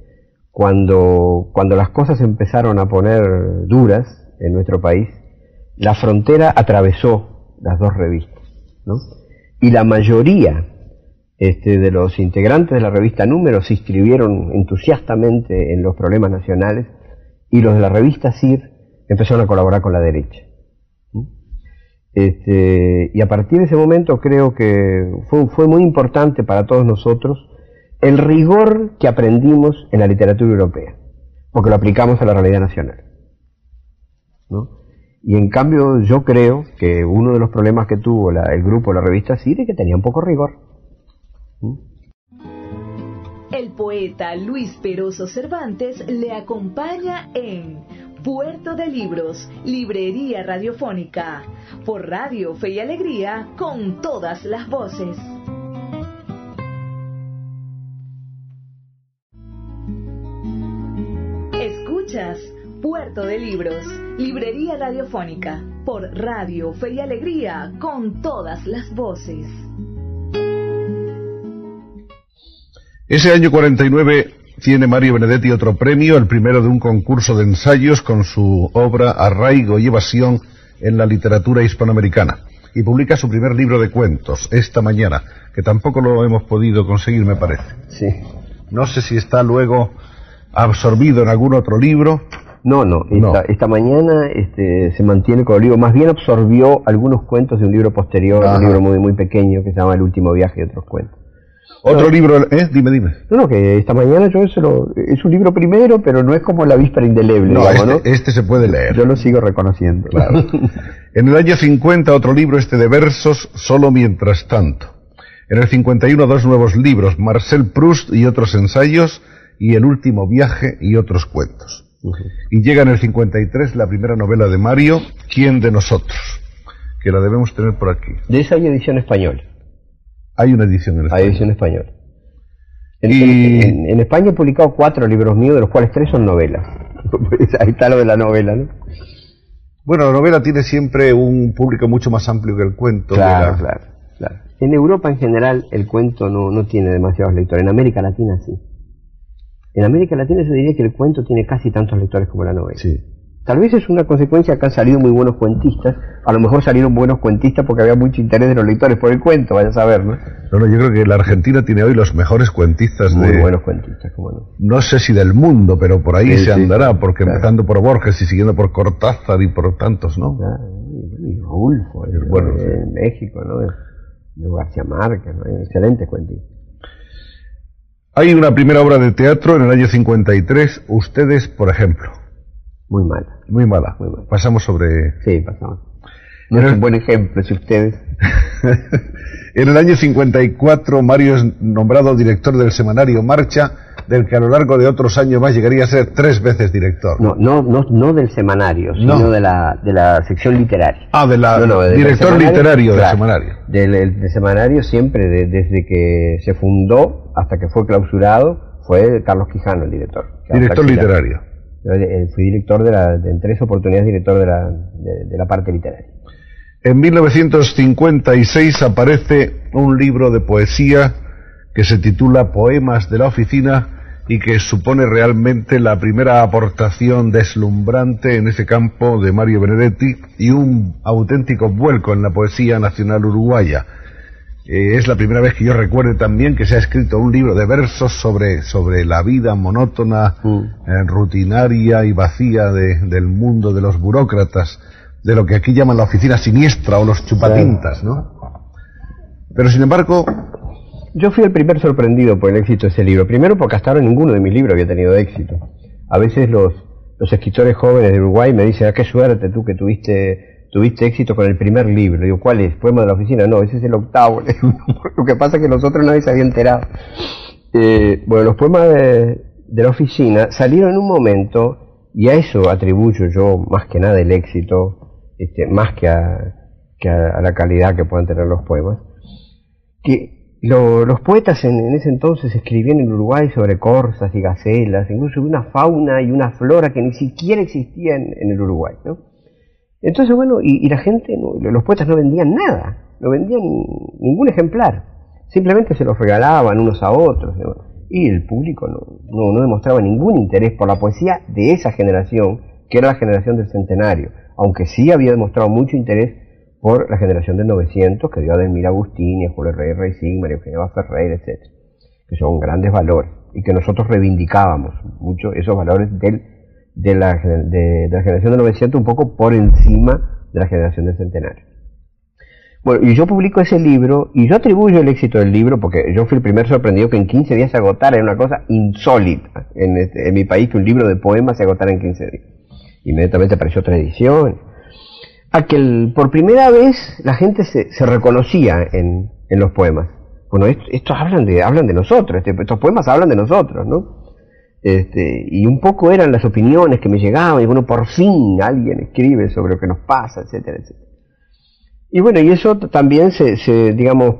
cuando, cuando las cosas empezaron a poner duras en nuestro país, la frontera atravesó las dos revistas, ¿no? Y la mayoría este, de los integrantes de la revista Número se inscribieron entusiastamente en los problemas nacionales, y los de la revista C I R empezaron a colaborar con la derecha. Este, y a partir de ese momento creo que fue, fue muy importante para todos nosotros el rigor que aprendimos en la literatura europea, porque lo aplicamos a la realidad nacional, ¿no? Y en cambio yo creo que uno de los problemas que tuvo la, el grupo, la revista C I R, es que tenían poco rigor. ¿Sí? El poeta Luis Perozo Cervantes le acompaña en... Puerto de Libros, librería radiofónica, por Radio Fe y Alegría, con todas las voces. Escuchas Puerto de Libros, librería radiofónica, por Radio Fe y Alegría, con todas las voces. Ese año cuarenta y nueve... tiene Mario Benedetti otro premio, el primero de un concurso de ensayos con su obra Arraigo y evasión en la literatura hispanoamericana. Y publica su primer libro de cuentos, Esta Mañana, que tampoco lo hemos podido conseguir, me parece. Sí. No sé si está luego absorbido en algún otro libro. No, no. Esta, no. esta mañana este, se mantiene con el libro. Más bien absorbió algunos cuentos de un libro posterior, Ajá. un libro muy, muy pequeño que se llama El último viaje y otros cuentos. Otro no, libro, ¿eh? Dime, dime. No, no, que Esta Mañana yo eso lo... Es un libro primero, pero no es como La víspera indeleble. No, digamos, este, ¿no? este se puede leer. Yo lo sigo reconociendo. Claro. En el año cincuenta, otro libro, este de versos, Solo mientras tanto. En el cincuenta y uno, dos nuevos libros, Marcel Proust y otros ensayos, y El último viaje y otros cuentos. Uh-huh. Y llega en el cincuenta y tres la primera novela de Mario, ¿Quién de nosotros?, que la debemos tener por aquí. De esa hay edición española. Hay una edición en español. Hay edición en español. En, y... en, en España he publicado cuatro libros míos, de los cuales tres son novelas. Ahí está lo de la novela, ¿no? Bueno, la novela tiene siempre un público mucho más amplio que el cuento. Claro, la... claro, claro. En Europa en general el cuento no, no tiene demasiados lectores. En América Latina sí. En América Latina yo diría que el cuento tiene casi tantos lectores como la novela. Sí. Tal vez es una consecuencia que han salido muy buenos cuentistas. A lo mejor salieron buenos cuentistas porque había mucho interés de los lectores por el cuento, vaya a saber, ¿no? No, no, yo creo que la Argentina tiene hoy los mejores cuentistas muy de... Muy buenos cuentistas, cómo no. No sé si del mundo, pero por ahí sí, se sí, andará, porque claro, empezando por Borges y siguiendo por Cortázar y por tantos, ¿no? Ah, y Rulfo, en bueno, sí. México, ¿no? De García Márquez, ¿no? Excelentes cuentistas. Hay una primera obra de teatro en el año cincuenta y tres, Ustedes, por ejemplo. Muy mala. Muy mala. Muy mala. Pasamos sobre... Sí, pasamos. No es un buen ejemplo, si ustedes... En el año cincuenta y cuatro, Mario es nombrado director del semanario Marcha, del que a lo largo de otros años más llegaría a ser tres veces director. No, no, no, no del semanario, sino no. de la de la sección literaria. Ah, de la no, no, de director del literario del claro, semanario. Del, del, del semanario siempre, de, desde que se fundó hasta que fue clausurado, fue Carlos Quijano el director. Director literario. Fui director de la, de, en tres oportunidades director de la, de, de la parte literaria. En mil novecientos cincuenta y seis aparece un libro de poesía que se titula Poemas de la Oficina y que supone realmente la primera aportación deslumbrante en ese campo de Mario Benedetti y un auténtico vuelco en la poesía nacional uruguaya. Eh, es la primera vez que yo recuerde también que se ha escrito un libro de versos sobre, sobre la vida monótona, mm. eh, rutinaria y vacía de, del mundo de los burócratas, de lo que aquí llaman la oficina siniestra o los chupatintas, ¿no? Pero sin embargo... Yo fui el primer sorprendido por el éxito de ese libro. Primero porque hasta ahora ninguno de mis libros había tenido éxito. A veces los, los escritores jóvenes de Uruguay me dicen, ah, qué suerte tú que tuviste tuviste éxito con el primer libro. Digo, ¿cuál es? ¿Poema de la oficina? No, ese es el octavo. Lo que pasa es que nosotros nadie se había enterado. Eh, bueno, los poemas de, de la oficina salieron en un momento... Y a eso atribuyo yo más que nada el éxito, este, más que, a, que a, a la calidad que puedan tener los poemas. Que lo, los poetas en, en ese entonces escribían en Uruguay sobre corzas y gacelas, incluso una fauna y una flora que ni siquiera existían en, en el Uruguay, ¿no? Entonces, bueno, y, y la gente, los poetas no vendían nada, no vendían ningún ejemplar, simplemente se los regalaban unos a otros, ¿no? Y el público no, no, no demostraba ningún interés por la poesía de esa generación, que era la generación del centenario, aunque sí había demostrado mucho interés por la generación del novecientos, que dio a Delmir Agustini, a Julio Herrera y Sigmar, Eugenia Ferreira, etcétera, que son grandes valores, y que nosotros reivindicábamos mucho esos valores del, de, la, de, de la generación del novecientos, un poco por encima de la generación del centenario. Bueno, y yo publico ese libro, y yo atribuyo el éxito del libro, porque yo fui el primer sorprendido que en quince días se agotara, era una cosa insólita en, este, en mi país, que un libro de poemas se agotara en quince días. Inmediatamente apareció otra edición. Aquel, por primera vez la gente se, se reconocía en, en los poemas. Bueno, estos, estos hablan de hablan de nosotros, este, estos poemas hablan de nosotros, ¿no? Este, y un poco eran las opiniones que me llegaban, y bueno, por fin alguien escribe sobre lo que nos pasa, etcétera, etcétera. Y bueno, y eso también se, se digamos,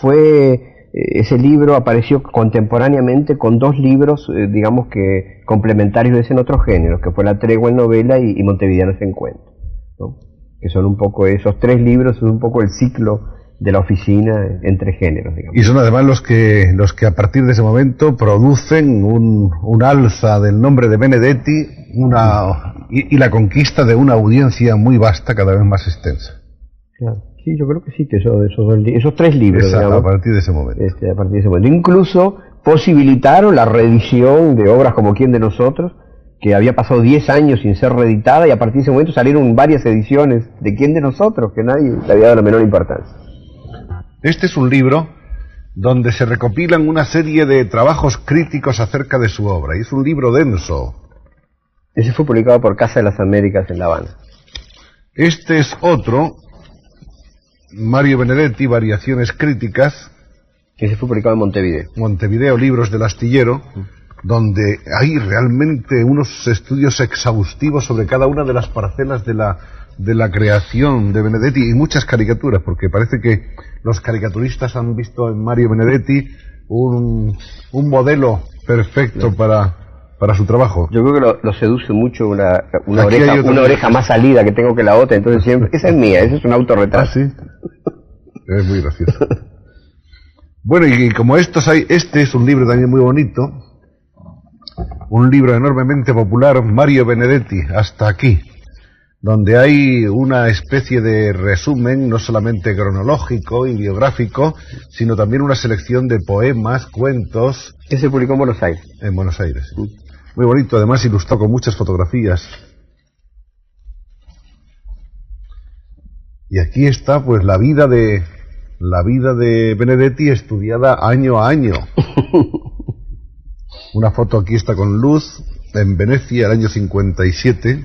fue... Ese libro apareció contemporáneamente con dos libros, eh, digamos que complementarios de ese en otros géneros, que fue La Tregua en novela y, y Montevideano se encuentra, ¿no? Que son un poco esos tres libros, son un poco el ciclo de la oficina entre géneros, digamos. Y son además los que, los que a partir de ese momento producen un, un alza del nombre de Benedetti, una... Y, y la conquista de una audiencia muy vasta, cada vez más extensa. Claro. Sí, yo creo que sí, que eso, esos, esos tres libros. Exacto, digamos, a partir de ese momento. Este, a partir de ese momento. Incluso posibilitaron la reedición de obras como Quién de Nosotros, que había pasado diez años sin ser reeditada, y a partir de ese momento salieron varias ediciones de Quién de Nosotros, que nadie le había dado la menor importancia. Este es un libro donde se recopilan una serie de trabajos críticos acerca de su obra, y es un libro denso. Ese fue publicado por Casa de las Américas en La Habana. Este es otro, Mario Benedetti, Variaciones Críticas. Ese fue publicado en Montevideo. Montevideo, Libros del Astillero, donde hay realmente unos estudios exhaustivos sobre cada una de las parcelas de la, de la creación de Benedetti y muchas caricaturas, porque parece que los caricaturistas han visto en Mario Benedetti un, un modelo perfecto, sí, para... para su trabajo. Yo creo que lo, lo seduce mucho una, una oreja una oreja más salida que tengo que la otra, entonces siempre... Esa es mía, ese es un autorretrato. ¿Ah, sí? Es muy gracioso. Bueno, y como estos hay... Este es un libro también muy bonito, un libro enormemente popular, Mario Benedetti, Hasta aquí, donde hay una especie de resumen, no solamente cronológico y biográfico, sino también una selección de poemas, cuentos... Que se publicó en Buenos Aires. En Buenos Aires. Muy bonito, además ilustrado con muchas fotografías. Y aquí está, pues, la vida de... la vida de Benedetti estudiada año a año. Una foto aquí está con Luz, en Venecia, el año cincuenta y siete...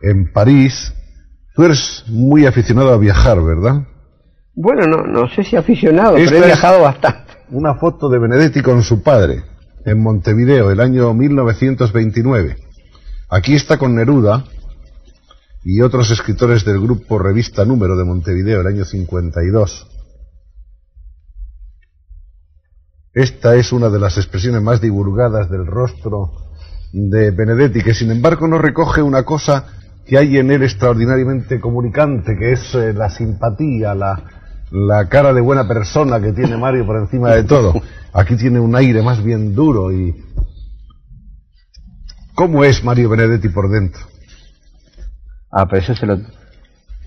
En París. Tú eres muy aficionado a viajar, ¿verdad? Bueno, no, no sé si aficionado, Esta pero he viajado bastante. Una foto de Benedetti con su padre, en Montevideo, el año mil novecientos veintinueve. Aquí está con Neruda y otros escritores del grupo Revista Número de Montevideo, el año cincuenta y dos. Esta es una de las expresiones más divulgadas del rostro de Benedetti, que sin embargo no recoge una cosa que hay en él extraordinariamente comunicante, que es eh, la simpatía, la, la cara de buena persona que tiene Mario por encima de todo. Aquí tiene un aire más bien duro. Y ¿cómo es Mario Benedetti por dentro? Ah, pero eso se lo...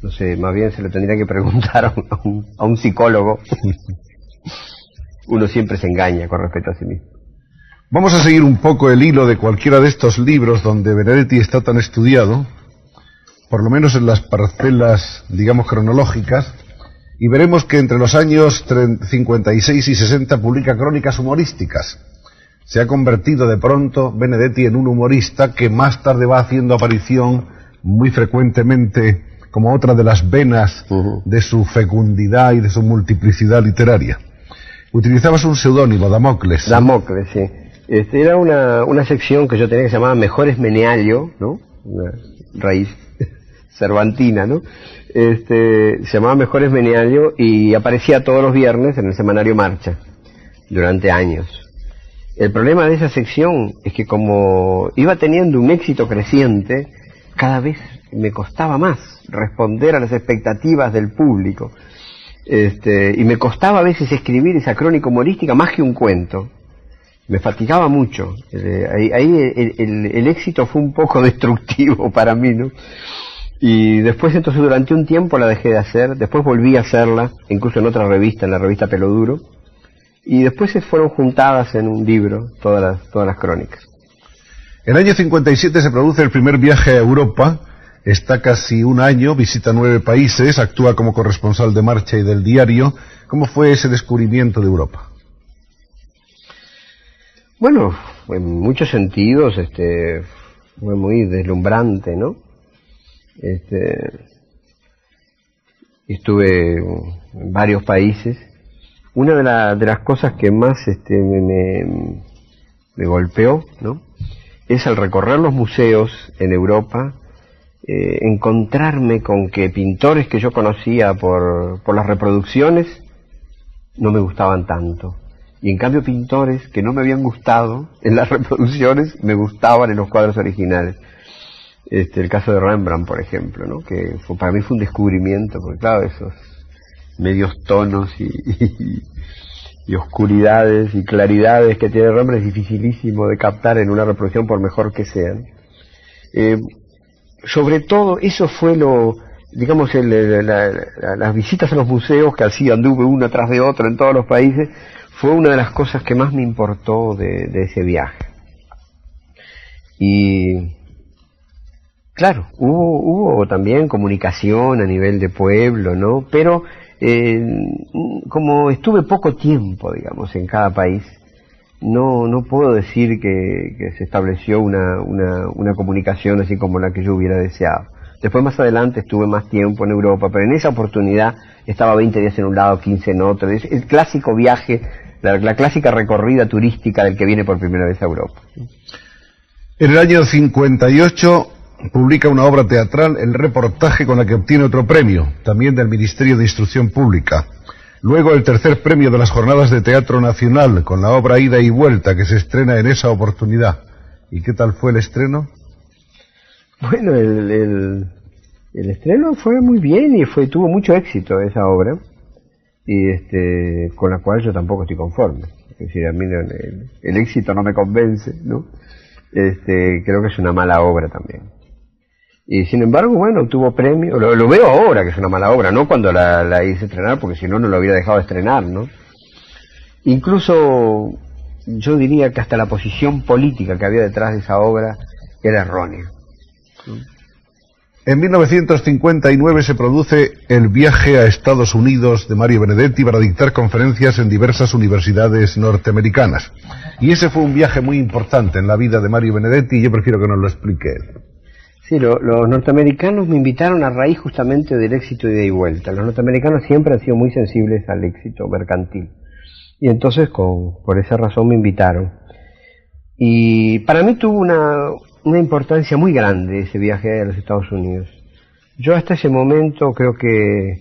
no sé, más bien se lo tendría que preguntar a un, a un psicólogo. Uno siempre se engaña con respecto a sí mismo. Vamos a seguir un poco el hilo de cualquiera de estos libros donde Benedetti está tan estudiado, por lo menos en las parcelas, digamos, cronológicas, y veremos que entre los años cincuenta y seis y sesenta publica crónicas humorísticas. Se ha convertido de pronto Benedetti en un humorista que más tarde va haciendo aparición muy frecuentemente como otra de las venas de su fecundidad y de su multiplicidad literaria. Utilizabas un seudónimo, Damocles. Damocles, sí. Este, era una, una sección que yo tenía que se llamaba Mejores Menealio, ¿no? Una raíz cervantina, ¿no? Este, se llamaba Mejores Menealio y aparecía todos los viernes en el semanario Marcha, durante años. El problema de esa sección es que como iba teniendo un éxito creciente, cada vez me costaba más responder a las expectativas del público. Este, y me costaba a veces escribir esa crónica humorística más que un cuento. Me fatigaba mucho. Eh, ahí ahí el, el, el éxito fue un poco destructivo para mí, ¿no? Y después, entonces, durante un tiempo la dejé de hacer. Después volví a hacerla, incluso en otra revista, en la revista Peloduro. Y después se fueron juntadas en un libro todas las, todas las crónicas. En el año cincuenta y siete se produce el primer viaje a Europa. Está casi un año, visita nueve países, actúa como corresponsal de Marcha y del Diario. ¿Cómo fue ese descubrimiento de Europa? Bueno, en muchos sentidos este, fue muy deslumbrante, ¿no? Este, estuve en varios países. Una de, la, de las cosas que más este, me, me golpeó, ¿no?, es al recorrer los museos en Europa... Eh, encontrarme con que pintores que yo conocía por, por las reproducciones no me gustaban tanto, y en cambio pintores que no me habían gustado en las reproducciones me gustaban en los cuadros originales. Este, el caso de Rembrandt, por ejemplo, ¿no?, que fue, para mí fue un descubrimiento, porque claro, esos medios tonos y, y, y oscuridades y claridades que tiene Rembrandt es dificilísimo de captar en una reproducción por mejor que sean. eh, Sobre todo, eso fue lo, digamos, el, el, la, la, las visitas a los museos, que así anduve una tras de otra en todos los países, fue una de las cosas que más me importó de, de ese viaje. Y, claro, hubo, hubo también comunicación a nivel de pueblo, ¿no? Pero, eh, como estuve poco tiempo, digamos, en cada país, No, no puedo decir que, que se estableció una, una, una comunicación así como la que yo hubiera deseado. Después, más adelante, estuve más tiempo en Europa, pero en esa oportunidad estaba veinte días en un lado, quince en otro. Es el clásico viaje, la, la clásica recorrida turística del que viene por primera vez a Europa. En el año cincuenta y ocho publica una obra teatral, El Reportaje, con la que obtiene otro premio, también del Ministerio de Instrucción Pública. Luego el tercer premio de las Jornadas de Teatro Nacional, con la obra Ida y Vuelta, que se estrena en esa oportunidad. ¿Y qué tal fue el estreno? Bueno, el, el, el estreno fue muy bien y fue, tuvo mucho éxito esa obra, y este, con la cual yo tampoco estoy conforme. Es decir, a mí no, el, el éxito no me convence, ¿no? Este, creo que es una mala obra también. Y sin embargo, bueno, obtuvo premio. Lo, lo veo ahora que es una mala obra, no cuando la, la hice estrenar, porque si no, no lo hubiera dejado de estrenar, ¿no? Incluso yo diría que hasta la posición política que había detrás de esa obra era errónea. En mil novecientos cincuenta y nueve se produce el viaje a Estados Unidos de Mario Benedetti para dictar conferencias en diversas universidades norteamericanas. Y ese fue un viaje muy importante en la vida de Mario Benedetti, y yo prefiero que nos lo explique él. Sí, lo, los norteamericanos me invitaron a raíz justamente del éxito de ida y vuelta. Los norteamericanos siempre han sido muy sensibles al éxito mercantil. Y entonces, con, por esa razón, me invitaron. Y para mí tuvo una, una importancia muy grande ese viaje a los Estados Unidos. Yo hasta ese momento creo que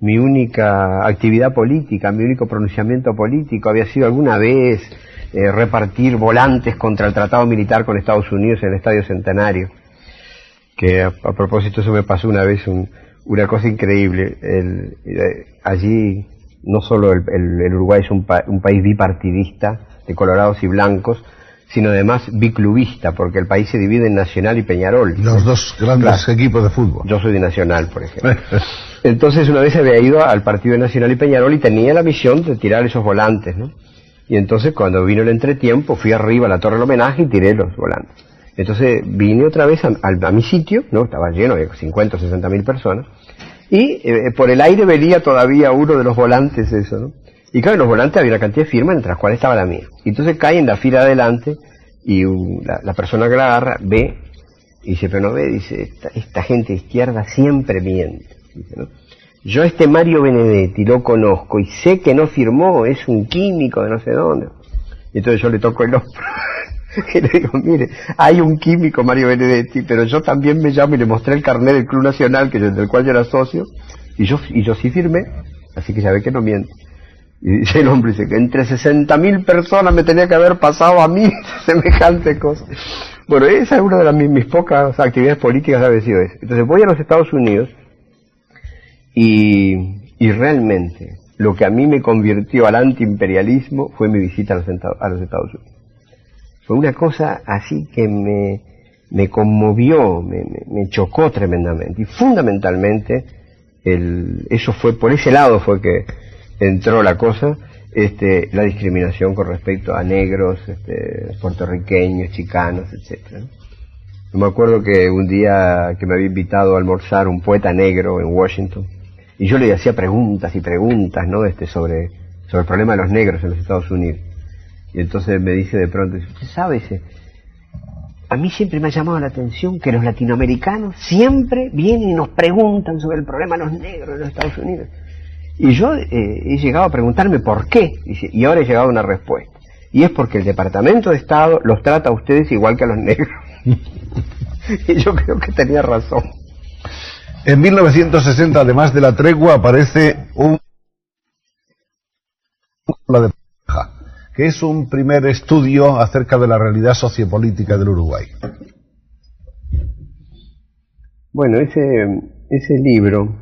mi única actividad política, mi único pronunciamiento político había sido alguna vez eh, repartir volantes contra el tratado militar con Estados Unidos en el Estadio Centenario. Que a, a propósito, eso me pasó una vez un, una cosa increíble. El, eh, allí no solo el, el, el Uruguay es un, pa, un país bipartidista de colorados y blancos, sino además biclubista, porque el país se divide en Nacional y Peñarol. Los dos grandes, claro, equipos de fútbol. Yo soy de Nacional, por ejemplo. Entonces una vez había ido al partido de Nacional y Peñarol y tenía la misión de tirar esos volantes, ¿no? Y entonces cuando vino el entretiempo fui arriba a la Torre del Homenaje y tiré los volantes. Entonces vine otra vez a, a, a mi sitio, ¿no? Estaba lleno de cincuenta o sesenta mil personas, y eh, por el aire venía todavía uno de los volantes, eso, ¿no? Y claro, en los volantes había una cantidad de firmas, entre las cuales estaba la mía. Y entonces cae en la fila de adelante y uh, la, la persona que la agarra ve y dice, pero no ve, dice, esta, esta gente de izquierda siempre miente, dice, ¿no? Yo a este Mario Benedetti lo conozco y sé que no firmó, es un químico de no sé dónde. Y entonces yo le toco el hombro. Y le digo, mire, hay un químico Mario Benedetti, pero yo también me llamo, y le mostré el carnet del Club Nacional, que yo, del cual yo era socio, y yo y yo sí firmé, así que ya ve que no miento. Y dice el hombre, dice, que entre sesenta mil personas me tenía que haber pasado a mí semejante cosa. Bueno, esa es una de las, mis, mis pocas actividades políticas que había sido esa. Entonces voy a los Estados Unidos y, y realmente lo que a mí me convirtió al antiimperialismo fue mi visita a los, a los Estados Unidos. Fue una cosa así que me, me conmovió, me, me chocó tremendamente. Y fundamentalmente, el, eso fue, por ese lado fue que entró la cosa, este, la discriminación con respecto a negros, este, puertorriqueños, chicanos, etcétera. Yo me acuerdo que un día que me había invitado a almorzar un poeta negro en Washington, y yo le hacía preguntas y preguntas, ¿no? Este, sobre, sobre el problema de los negros en los Estados Unidos. Y entonces me dice de pronto, ¿usted sabe? Ese? A mí siempre me ha llamado la atención que los latinoamericanos siempre vienen y nos preguntan sobre el problema de los negros en los Estados Unidos. Y yo eh, he llegado a preguntarme por qué, y ahora he llegado a una respuesta. Y es porque el Departamento de Estado los trata a ustedes igual que a los negros. Y yo creo que tenía razón. En mil novecientos sesenta, además de la tregua, aparece un... la de... que es un primer estudio acerca de la realidad sociopolítica del Uruguay. Bueno, ese, ese libro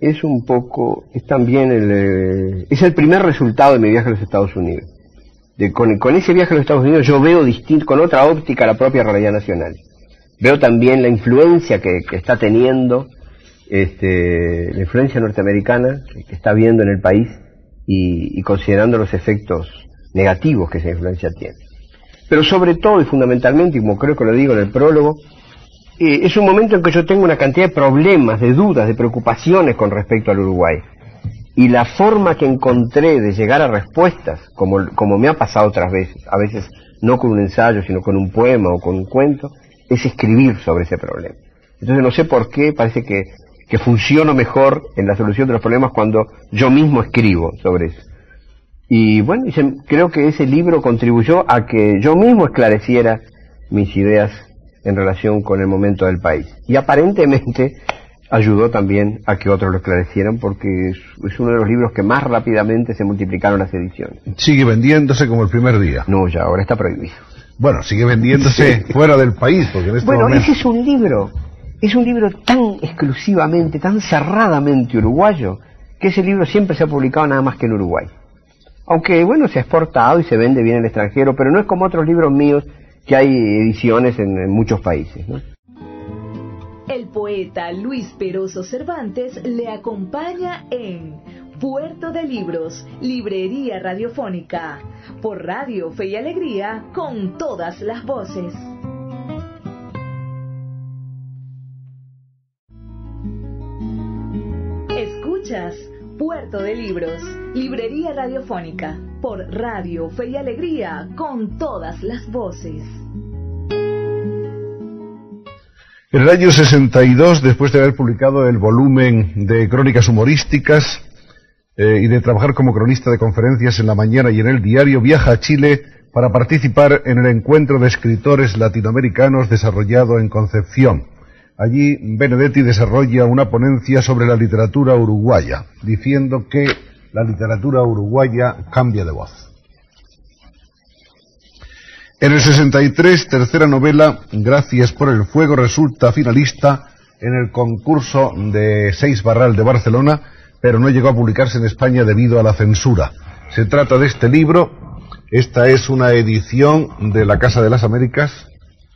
es un poco, es también el, es el primer resultado de mi viaje a los Estados Unidos. De, con, con ese viaje a los Estados Unidos yo veo distinto, con otra óptica, la propia realidad nacional. Veo también la influencia que, que está teniendo, este, la influencia norteamericana que está viendo en el país, Y, y considerando los efectos negativos que esa influencia tiene. Pero sobre todo y fundamentalmente, y como creo que lo digo en el prólogo, eh, es un momento en que yo tengo una cantidad de problemas, de dudas, de preocupaciones con respecto al Uruguay, y la forma que encontré de llegar a respuestas, como, como me ha pasado otras veces, a veces no con un ensayo sino con un poema o con un cuento, es escribir sobre ese problema. Entonces no sé por qué, parece que que funciono mejor en la solución de los problemas cuando yo mismo escribo sobre eso. Y bueno, creo que ese libro contribuyó a que yo mismo esclareciera mis ideas en relación con el momento del país. Y aparentemente ayudó también a que otros lo esclarecieran, porque es uno de los libros que más rápidamente se multiplicaron las ediciones. ¿Sigue vendiéndose como el primer día? No, ya ahora está prohibido. Bueno, sigue vendiéndose sí, fuera del país, porque en este bueno, momento... ese es un libro... Es un libro tan exclusivamente, tan cerradamente uruguayo, que ese libro siempre se ha publicado nada más que en Uruguay. aunque bueno, se ha exportado y se vende bien en el extranjero, pero no es como otros libros míos que hay ediciones en, en muchos países, ¿no? El poeta Luis Perozo Cervantes le acompaña en Puerto de Libros, librería radiofónica, por Radio Fe y Alegría, con todas las voces. Escuchas Puerto de Libros, librería radiofónica, por Radio Fe y Alegría, con todas las voces. En el año sesenta y dos, después de haber publicado el volumen de crónicas humorísticas eh, y de trabajar como cronista de conferencias en La Mañana y en El Diario, viaja a Chile para participar en el encuentro de escritores latinoamericanos desarrollado en Concepción. Allí Benedetti desarrolla una ponencia sobre la literatura uruguaya, diciendo que la literatura uruguaya cambia de voz. En el sesenta y tres, tercera novela, Gracias por el Fuego, resulta finalista en el concurso de Seis Barral de Barcelona, pero no llegó a publicarse en España debido a la censura. Se trata de este libro. Esta es una edición de la Casa de las Américas.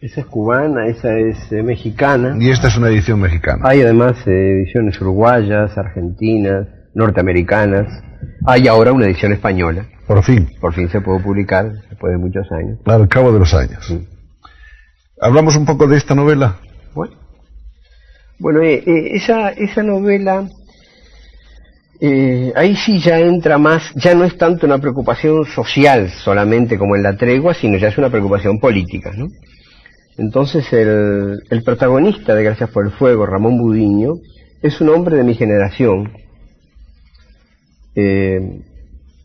Esa es cubana, esa es eh, mexicana. Y esta es una edición mexicana. Hay además eh, ediciones uruguayas, argentinas, norteamericanas. Hay ahora una edición española. Por fin. Por fin se pudo publicar, después de muchos años. Al cabo de los años. Sí. ¿Hablamos un poco de esta novela? Bueno, bueno eh, eh, esa, esa novela, eh, ahí sí ya entra más, ya no es tanto una preocupación social solamente como en La Tregua, sino ya es una preocupación política, ¿no? Entonces el, el protagonista de Gracias por el Fuego, Ramón Budiño, es un hombre de mi generación. Eh...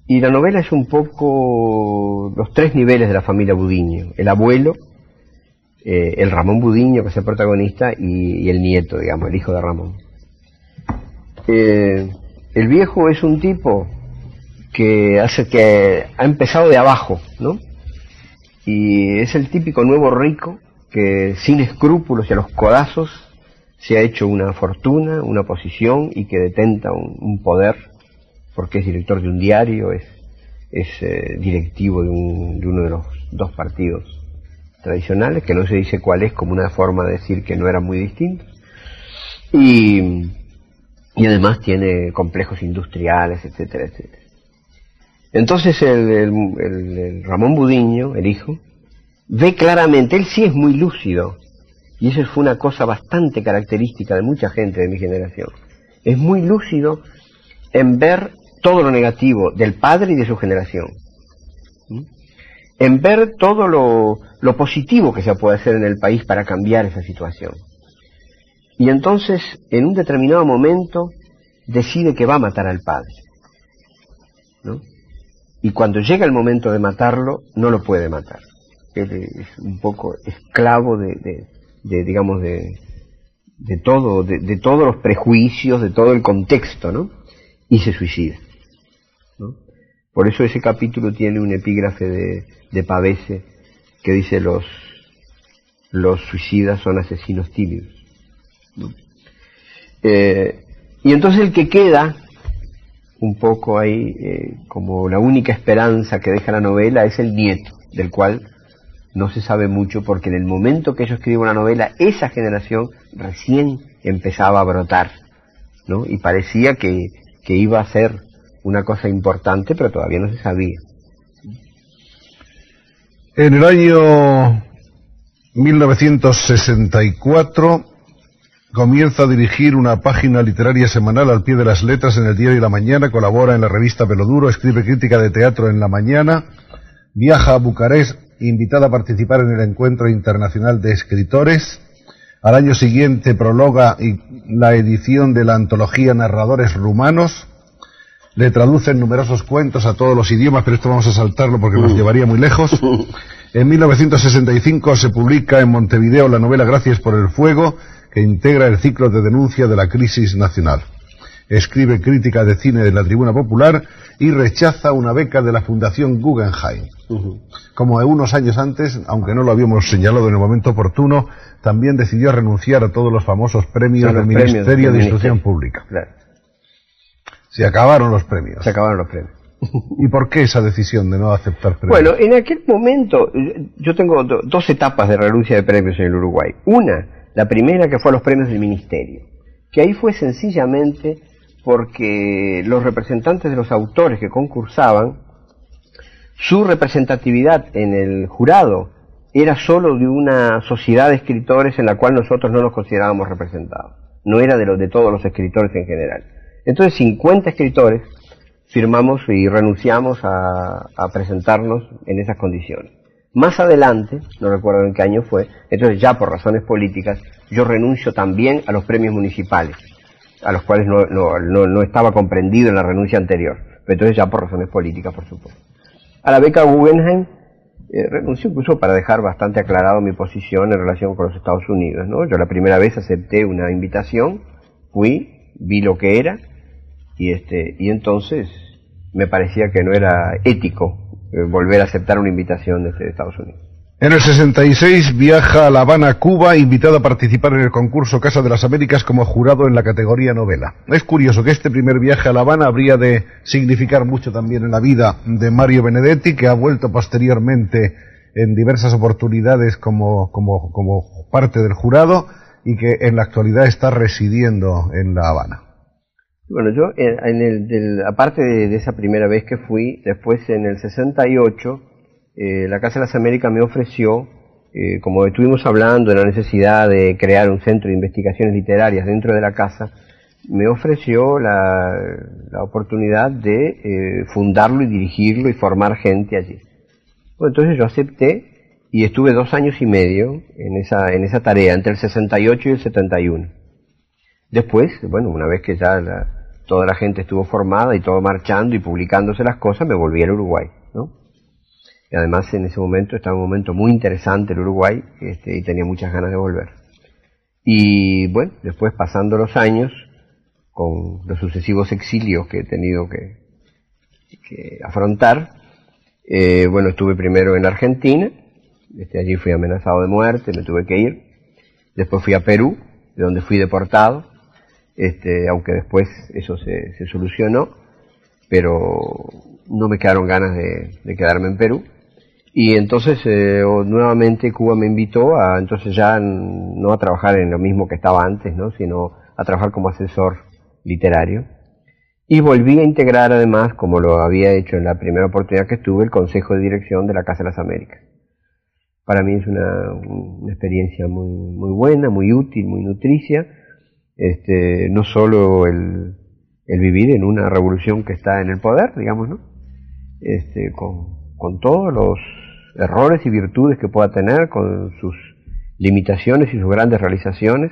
Y la novela es un poco los tres niveles de la familia Budiño: el abuelo, eh, el Ramón Budiño, que es el protagonista, y, y el nieto, digamos, el hijo de Ramón. Eh, el viejo es un tipo que hace que ha empezado de abajo, ¿no? Y es el típico nuevo rico que sin escrúpulos y a los codazos se ha hecho una fortuna, una posición y que detenta un, un poder, porque es director de un diario, es, es eh, directivo de, un, de uno de los dos partidos tradicionales, que no se dice cuál es, como una forma de decir que no eran muy distintos, y, y además tiene complejos industriales, etcétera, etcétera. Entonces el, el, el, el Ramón Budiño, el hijo, ve claramente, él sí es muy lúcido, y eso fue una cosa bastante característica de mucha gente de mi generación, es muy lúcido en ver todo lo negativo del padre y de su generación, ¿Mm? en ver todo lo, lo positivo que se puede hacer en el país para cambiar esa situación. Y entonces, en un determinado momento, decide que va a matar al padre, ¿no? Y cuando llega el momento de matarlo, no lo puede matar. Él es un poco esclavo de, de, de digamos, de, de todo, de, de todos los prejuicios, de todo el contexto, ¿no? Y se suicida, ¿no? Por eso ese capítulo tiene un epígrafe de, de Pavese que dice: los, los suicidas son asesinos tímidos, ¿no? Eh, y entonces el que queda un poco ahí eh, como la única esperanza que deja la novela es el nieto, del cual no se sabe mucho, porque en el momento que yo escribo la novela esa generación recién empezaba a brotar, ¿no? Y parecía que que iba a ser una cosa importante, pero todavía no se sabía. En el año mil novecientos sesenta y cuatro comienza a dirigir una página literaria semanal al pie de las letras en el diario La Mañana, colabora en la revista Peloduro, escribe crítica de teatro en La Mañana, viaja a Bucarest, invitada a participar en el Encuentro Internacional de Escritores. Al año siguiente prologa la edición de la antología Narradores Rumanos. Le traducen numerosos cuentos a todos los idiomas, pero esto vamos a saltarlo porque nos llevaría muy lejos. En mil novecientos sesenta y cinco se publica en Montevideo la novela Gracias por el Fuego, que integra el ciclo de denuncia de la crisis nacional. Escribe crítica de cine de la Tribuna Popular y rechaza una beca de la Fundación Guggenheim. Uh-huh. Como unos años antes, aunque no lo habíamos señalado en el momento oportuno, también decidió renunciar a todos los famosos premios del Ministerio de Instrucción Pública. Claro. Se acabaron los premios. Se acabaron los premios. ¿Y por qué esa decisión de no aceptar premios? Bueno, en aquel momento yo tengo do, dos etapas de renuncia de premios en el Uruguay. Una, la primera, que fue a los premios del Ministerio, que ahí fue sencillamente porque los representantes de los autores que concursaban, su representatividad en el jurado era solo de una sociedad de escritores en la cual nosotros no nos considerábamos representados. No era de los de todos los escritores en general. Entonces cincuenta escritores firmamos y renunciamos a, a presentarnos en esas condiciones. Más adelante, no recuerdo en qué año fue, entonces ya por razones políticas, yo renuncio también a los premios municipales, a los cuales no, no, no, no estaba comprendido en la renuncia anterior, pero entonces ya por razones políticas, por supuesto. A la beca Guggenheim eh, renuncio incluso para dejar bastante aclarado mi posición en relación con los Estados Unidos, ¿no? Yo la primera vez acepté una invitación, fui, vi lo que era, y este y entonces me parecía que no era ético eh, volver a aceptar una invitación desde Estados Unidos. En el sesenta y seis viaja a La Habana, Cuba, invitado a participar en el concurso Casa de las Américas como jurado en la categoría novela. Es curioso que este primer viaje a La Habana habría de significar mucho también en la vida de Mario Benedetti, que ha vuelto posteriormente en diversas oportunidades como, como, como parte del jurado y que en la actualidad está residiendo en La Habana. Bueno, yo, en el, del, aparte de, de esa primera vez que fui, después en el sesenta y ocho... Eh, la Casa de las Américas me ofreció, eh, como estuvimos hablando de la necesidad de crear un centro de investigaciones literarias dentro de la casa, me ofreció la, la oportunidad de eh, fundarlo y dirigirlo y formar gente allí. Bueno, entonces yo acepté y estuve dos años y medio en esa, en esa tarea, entre el sesenta y ocho y el setenta y uno. Después, bueno, una vez que ya la, toda la gente estuvo formada y todo marchando y publicándose las cosas, me volví al Uruguay, ¿no? Y además en ese momento estaba un momento muy interesante el Uruguay, este, y tenía muchas ganas de volver. Y bueno, después pasando los años, con los sucesivos exilios que he tenido que, que afrontar, eh, bueno, estuve primero en Argentina, este, allí fui amenazado de muerte, me tuve que ir. Después fui a Perú, de donde fui deportado, este, aunque después eso se, se solucionó, pero no me quedaron ganas de, de quedarme en Perú. Y entonces eh, nuevamente Cuba me invitó a, entonces ya no a trabajar en lo mismo que estaba antes, ¿no?, sino a trabajar como asesor literario, y volví a integrar además, como lo había hecho en la primera oportunidad que estuve, el Consejo de Dirección de la Casa de las Américas. Para mí es una, una experiencia muy, muy buena, muy útil, muy nutricia, este, no solo el, el vivir en una revolución que está en el poder, digamos, ¿no?, Este, con, con todos los errores y virtudes que pueda tener, con sus limitaciones y sus grandes realizaciones,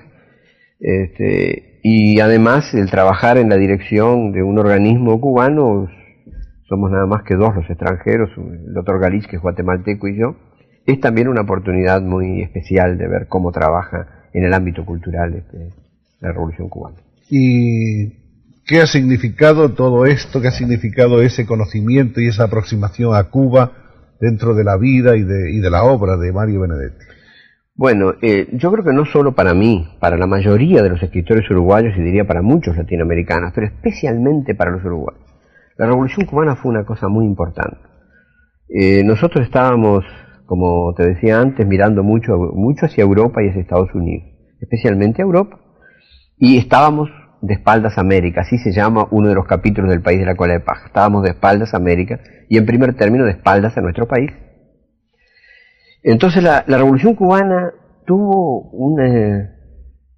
este, y además el trabajar en la dirección de un organismo cubano. Somos nada más que dos los extranjeros, el doctor Galich, que es guatemalteco, y yo. Es también una oportunidad muy especial de ver cómo trabaja en el ámbito cultural este, la revolución cubana. Y... ¿qué ha significado todo esto? ¿Qué ha significado ese conocimiento y esa aproximación a Cuba dentro de la vida y de, y de la obra de Mario Benedetti? Bueno, eh, yo creo que no solo para mí, para la mayoría de los escritores uruguayos, y diría para muchos latinoamericanos, pero especialmente para los uruguayos. La Revolución Cubana fue una cosa muy importante. Eh, nosotros estábamos, como te decía antes, mirando mucho, mucho hacia Europa y hacia Estados Unidos, especialmente a Europa, y estábamos de espaldas a América, así se llama uno de los capítulos del País de la Cola de Paja. Estábamos de espaldas a América y en primer término de espaldas a nuestro país. Entonces la, la Revolución Cubana tuvo un, eh,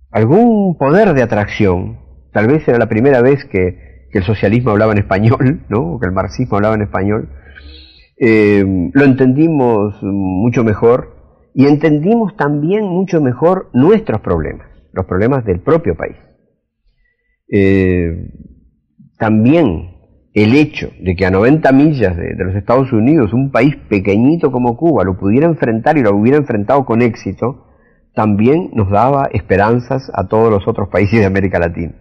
algún poder de atracción. Tal vez era la primera vez que, que el socialismo hablaba en español, ¿no?, o que el marxismo hablaba en español. Eh, lo entendimos mucho mejor y entendimos también mucho mejor nuestros problemas, los problemas del propio país. Eh, también el hecho de que a noventa millas de, de los Estados Unidos, un país pequeñito como Cuba lo pudiera enfrentar y lo hubiera enfrentado con éxito, también nos daba esperanzas a todos los otros países de América Latina,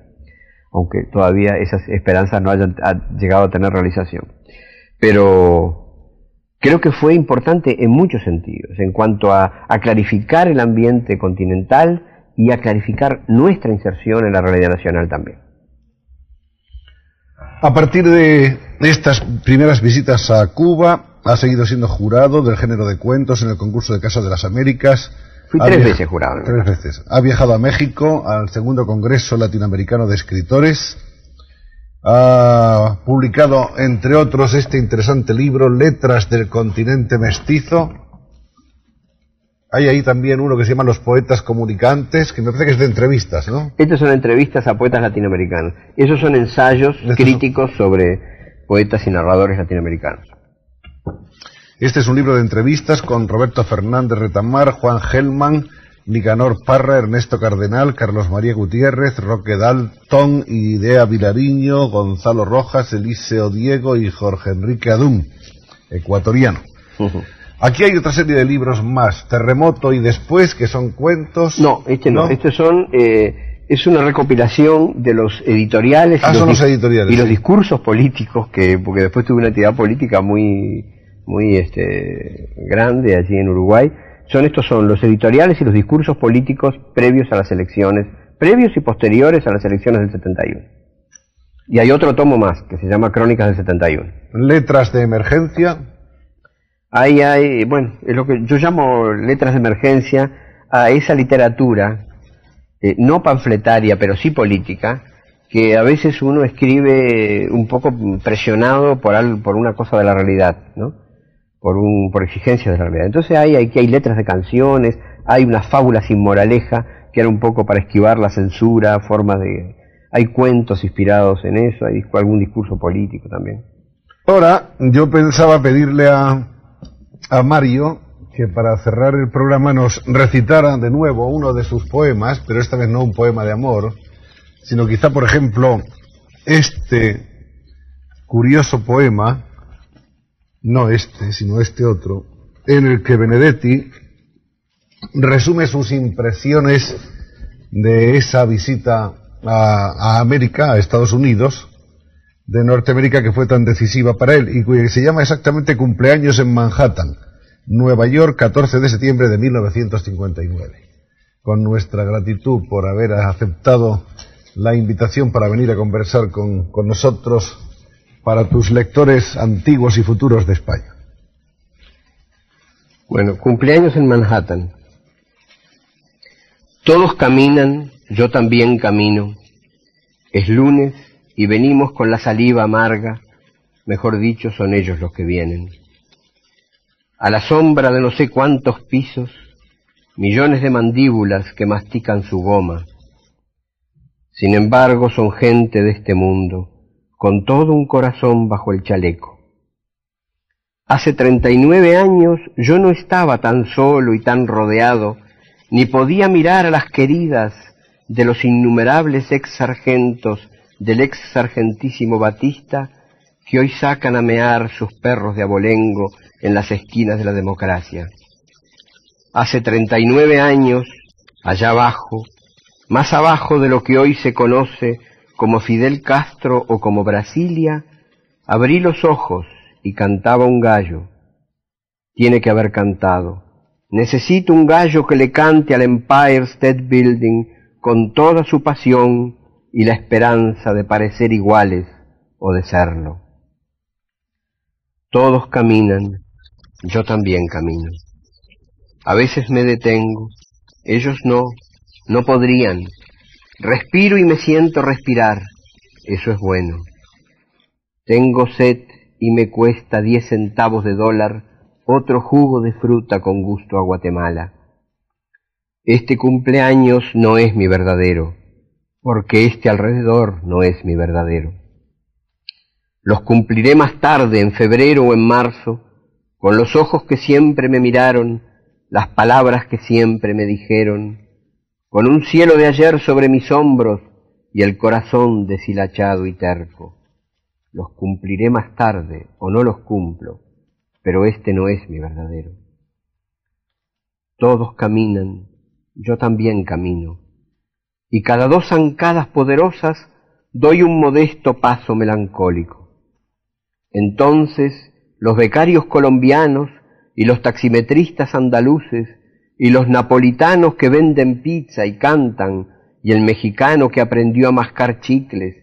aunque todavía esas esperanzas no hayan ha llegado a tener realización. Pero creo que fue importante en muchos sentidos, en cuanto a, a clarificar el ambiente continental y a clarificar nuestra inserción en la realidad nacional también. A partir de Estas primeras visitas a Cuba, ha seguido siendo jurado del género de cuentos en el concurso de Casa de las Américas. Fui tres veces jurado. Tres veces. Ha viajado a México, al segundo Congreso Latinoamericano de Escritores. Ha publicado, entre otros, este interesante libro, Letras del Continente Mestizo. Hay ahí también uno que se llama Los Poetas Comunicantes, que me parece que es de entrevistas, ¿no? Estas son entrevistas a poetas latinoamericanos. Esos son ensayos Estos críticos son... sobre poetas y narradores latinoamericanos. Este es un libro de entrevistas con Roberto Fernández Retamar, Juan Gelman, Nicanor Parra, Ernesto Cardenal, Carlos María Gutiérrez, Roque Dalton, Idea Vilariño, Gonzalo Rojas, Eliseo Diego y Jorge Enrique Adún, ecuatoriano. Uh-huh. Aquí hay otra serie de libros más, Terremoto y Después, que son cuentos... No, este no, ¿no? Estos son... Eh... Es una recopilación de los editoriales, ah, y, los los editoriales y los discursos políticos, que porque después tuve una actividad política muy muy este, grande allí en Uruguay. Son estos son los editoriales y los discursos políticos previos a las elecciones, previos y posteriores a las elecciones del setenta y uno. Y hay otro tomo más, que se llama Crónicas del setenta y uno. Letras de emergencia. Ahí hay, bueno, es lo que yo llamo letras de emergencia a esa literatura... Eh, no panfletaria, pero sí política, que a veces uno escribe un poco presionado por algo, por una cosa de la realidad, ¿no? Por un, por exigencias de la realidad. Entonces hay, hay, hay letras de canciones, hay unas fábulas sin moraleja, que era un poco para esquivar la censura, forma de... Hay cuentos inspirados en eso, hay algún discurso político también. Ahora, yo pensaba pedirle a, a Mario... que para cerrar el programa nos recitara de nuevo uno de sus poemas, pero esta vez no un poema de amor, sino quizá, por ejemplo, este curioso poema, no este, sino este otro, en el que Benedetti resume sus impresiones de esa visita a, a América, a Estados Unidos, de Norteamérica, que fue tan decisiva para él, y que se llama exactamente Cumpleaños en Manhattan. Nueva York, catorce de septiembre de mil novecientos cincuenta y nueve. Con nuestra gratitud por haber aceptado la invitación para venir a conversar con, con nosotros, para tus lectores antiguos y futuros de España. Bueno, Cumpleaños en Manhattan. Todos caminan, yo también camino. Es lunes y venimos con la saliva amarga. Mejor dicho, son ellos los que vienen. A la sombra de no sé cuántos pisos, millones de mandíbulas que mastican su goma. Sin embargo, son gente de este mundo, con todo un corazón bajo el chaleco. Hace treinta y nueve años yo no estaba tan solo y tan rodeado, ni podía mirar a las queridas de los innumerables ex sargentos del ex sargentísimo Batista, que hoy sacan a mear sus perros de abolengo en las esquinas de la democracia. Hace treinta y nueve años, allá abajo, más abajo de lo que hoy se conoce como Fidel Castro o como Brasilia, abrí los ojos y cantaba un gallo. Tiene que haber cantado. Necesito un gallo que le cante al Empire State Building con toda su pasión y la esperanza de parecer iguales o de serlo. Todos caminan, yo también camino. A veces me detengo, ellos no, no podrían. Respiro y me siento respirar, eso es bueno. Tengo sed y me cuesta diez centavos de dólar otro jugo de fruta con gusto a Guatemala. Este cumpleaños no es mi verdadero, porque este alrededor no es mi verdadero. Los cumpliré más tarde, en febrero o en marzo, con los ojos que siempre me miraron, las palabras que siempre me dijeron, con un cielo de ayer sobre mis hombros y el corazón deshilachado y terco. Los cumpliré más tarde, o no los cumplo, pero este no es mi verdadero. Todos caminan, yo también camino, y cada dos zancadas poderosas doy un modesto paso melancólico. Entonces los becarios colombianos y los taximetristas andaluces y los napolitanos que venden pizza y cantan y el mexicano que aprendió a mascar chicles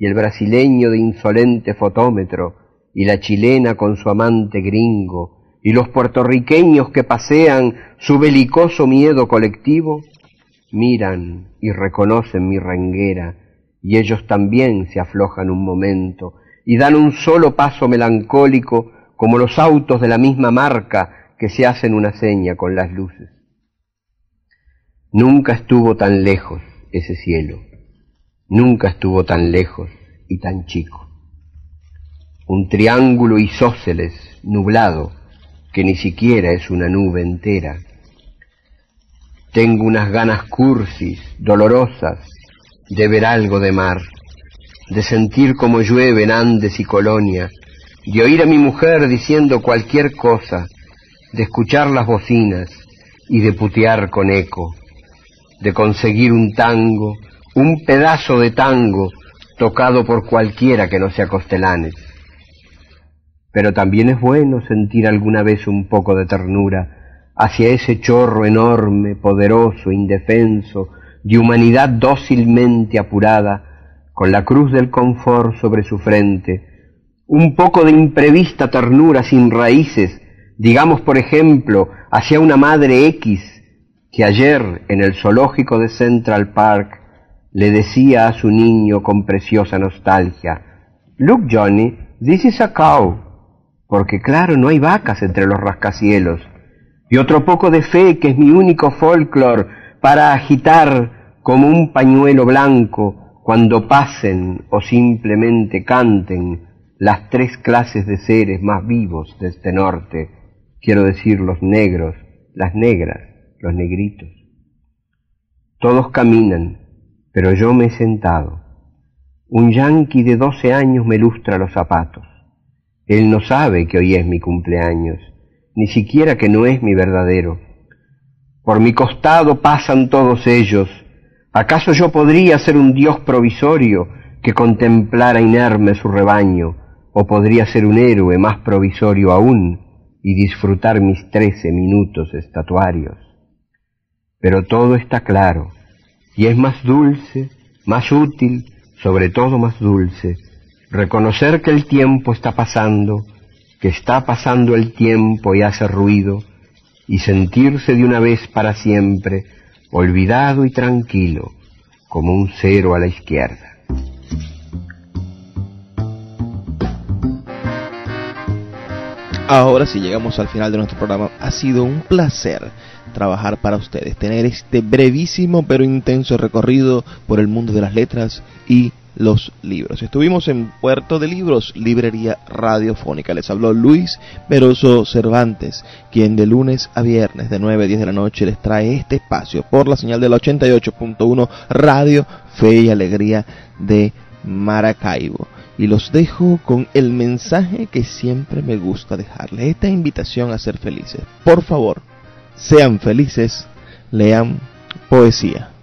y el brasileño de insolente fotómetro, y la chilena con su amante gringo, y los puertorriqueños que pasean su belicoso miedo colectivo, miran y reconocen mi renguera, y ellos también se aflojan un momento, y dan un solo paso melancólico, como los autos de la misma marca que se hacen una seña con las luces. Nunca estuvo tan lejos ese cielo, nunca estuvo tan lejos y tan chico. Un triángulo isósceles, nublado, que ni siquiera es una nube entera. Tengo unas ganas cursis, dolorosas, de ver algo de mar, de sentir cómo llueve en Andes y Colonia, de oír a mi mujer diciendo cualquier cosa, de escuchar las bocinas y de putear con eco, de conseguir un tango, un pedazo de tango tocado por cualquiera que no sea Costelanes. Pero también es bueno sentir alguna vez un poco de ternura hacia ese chorro enorme, poderoso, indefenso, de humanidad dócilmente apurada, con la cruz del confort sobre su frente, un poco de imprevista ternura sin raíces, digamos por ejemplo, hacia una madre X, que ayer en el zoológico de Central Park le decía a su niño con preciosa nostalgia, «Look, Johnny, this is a cow», porque claro, no hay vacas entre los rascacielos, y otro poco de fe que es mi único folclore para agitar como un pañuelo blanco cuando pasen o simplemente canten las tres clases de seres más vivos de este norte, quiero decir los negros, las negras, los negritos. Todos caminan, pero yo me he sentado. Un yanqui de doce años me lustra los zapatos. Él no sabe que hoy es mi cumpleaños, ni siquiera que no es mi verdadero. Por mi costado pasan todos ellos. ¿Acaso yo podría ser un dios provisorio que contemplara inerme su rebaño, o podría ser un héroe más provisorio aún y disfrutar mis trece minutos estatuarios? Pero todo está claro, y es más dulce, más útil, sobre todo más dulce, reconocer que el tiempo está pasando, que está pasando el tiempo y hace ruido, y sentirse de una vez para siempre, olvidado y tranquilo, como un cero a la izquierda. Ahora sí llegamos al final de nuestro programa. Ha sido un placer trabajar para ustedes, tener este brevísimo pero intenso recorrido por el mundo de las letras y los libros. Estuvimos en Puerto de Libros, librería radiofónica. Les habló Luis Perozo Cervantes, quien de lunes a viernes de nueve a diez de la noche les trae este espacio por la señal de la ochenta y ocho punto uno Radio Fe y Alegría de Maracaibo. Y los dejo con el mensaje que siempre me gusta dejarles, esta invitación a ser felices. Por favor, sean felices, lean poesía.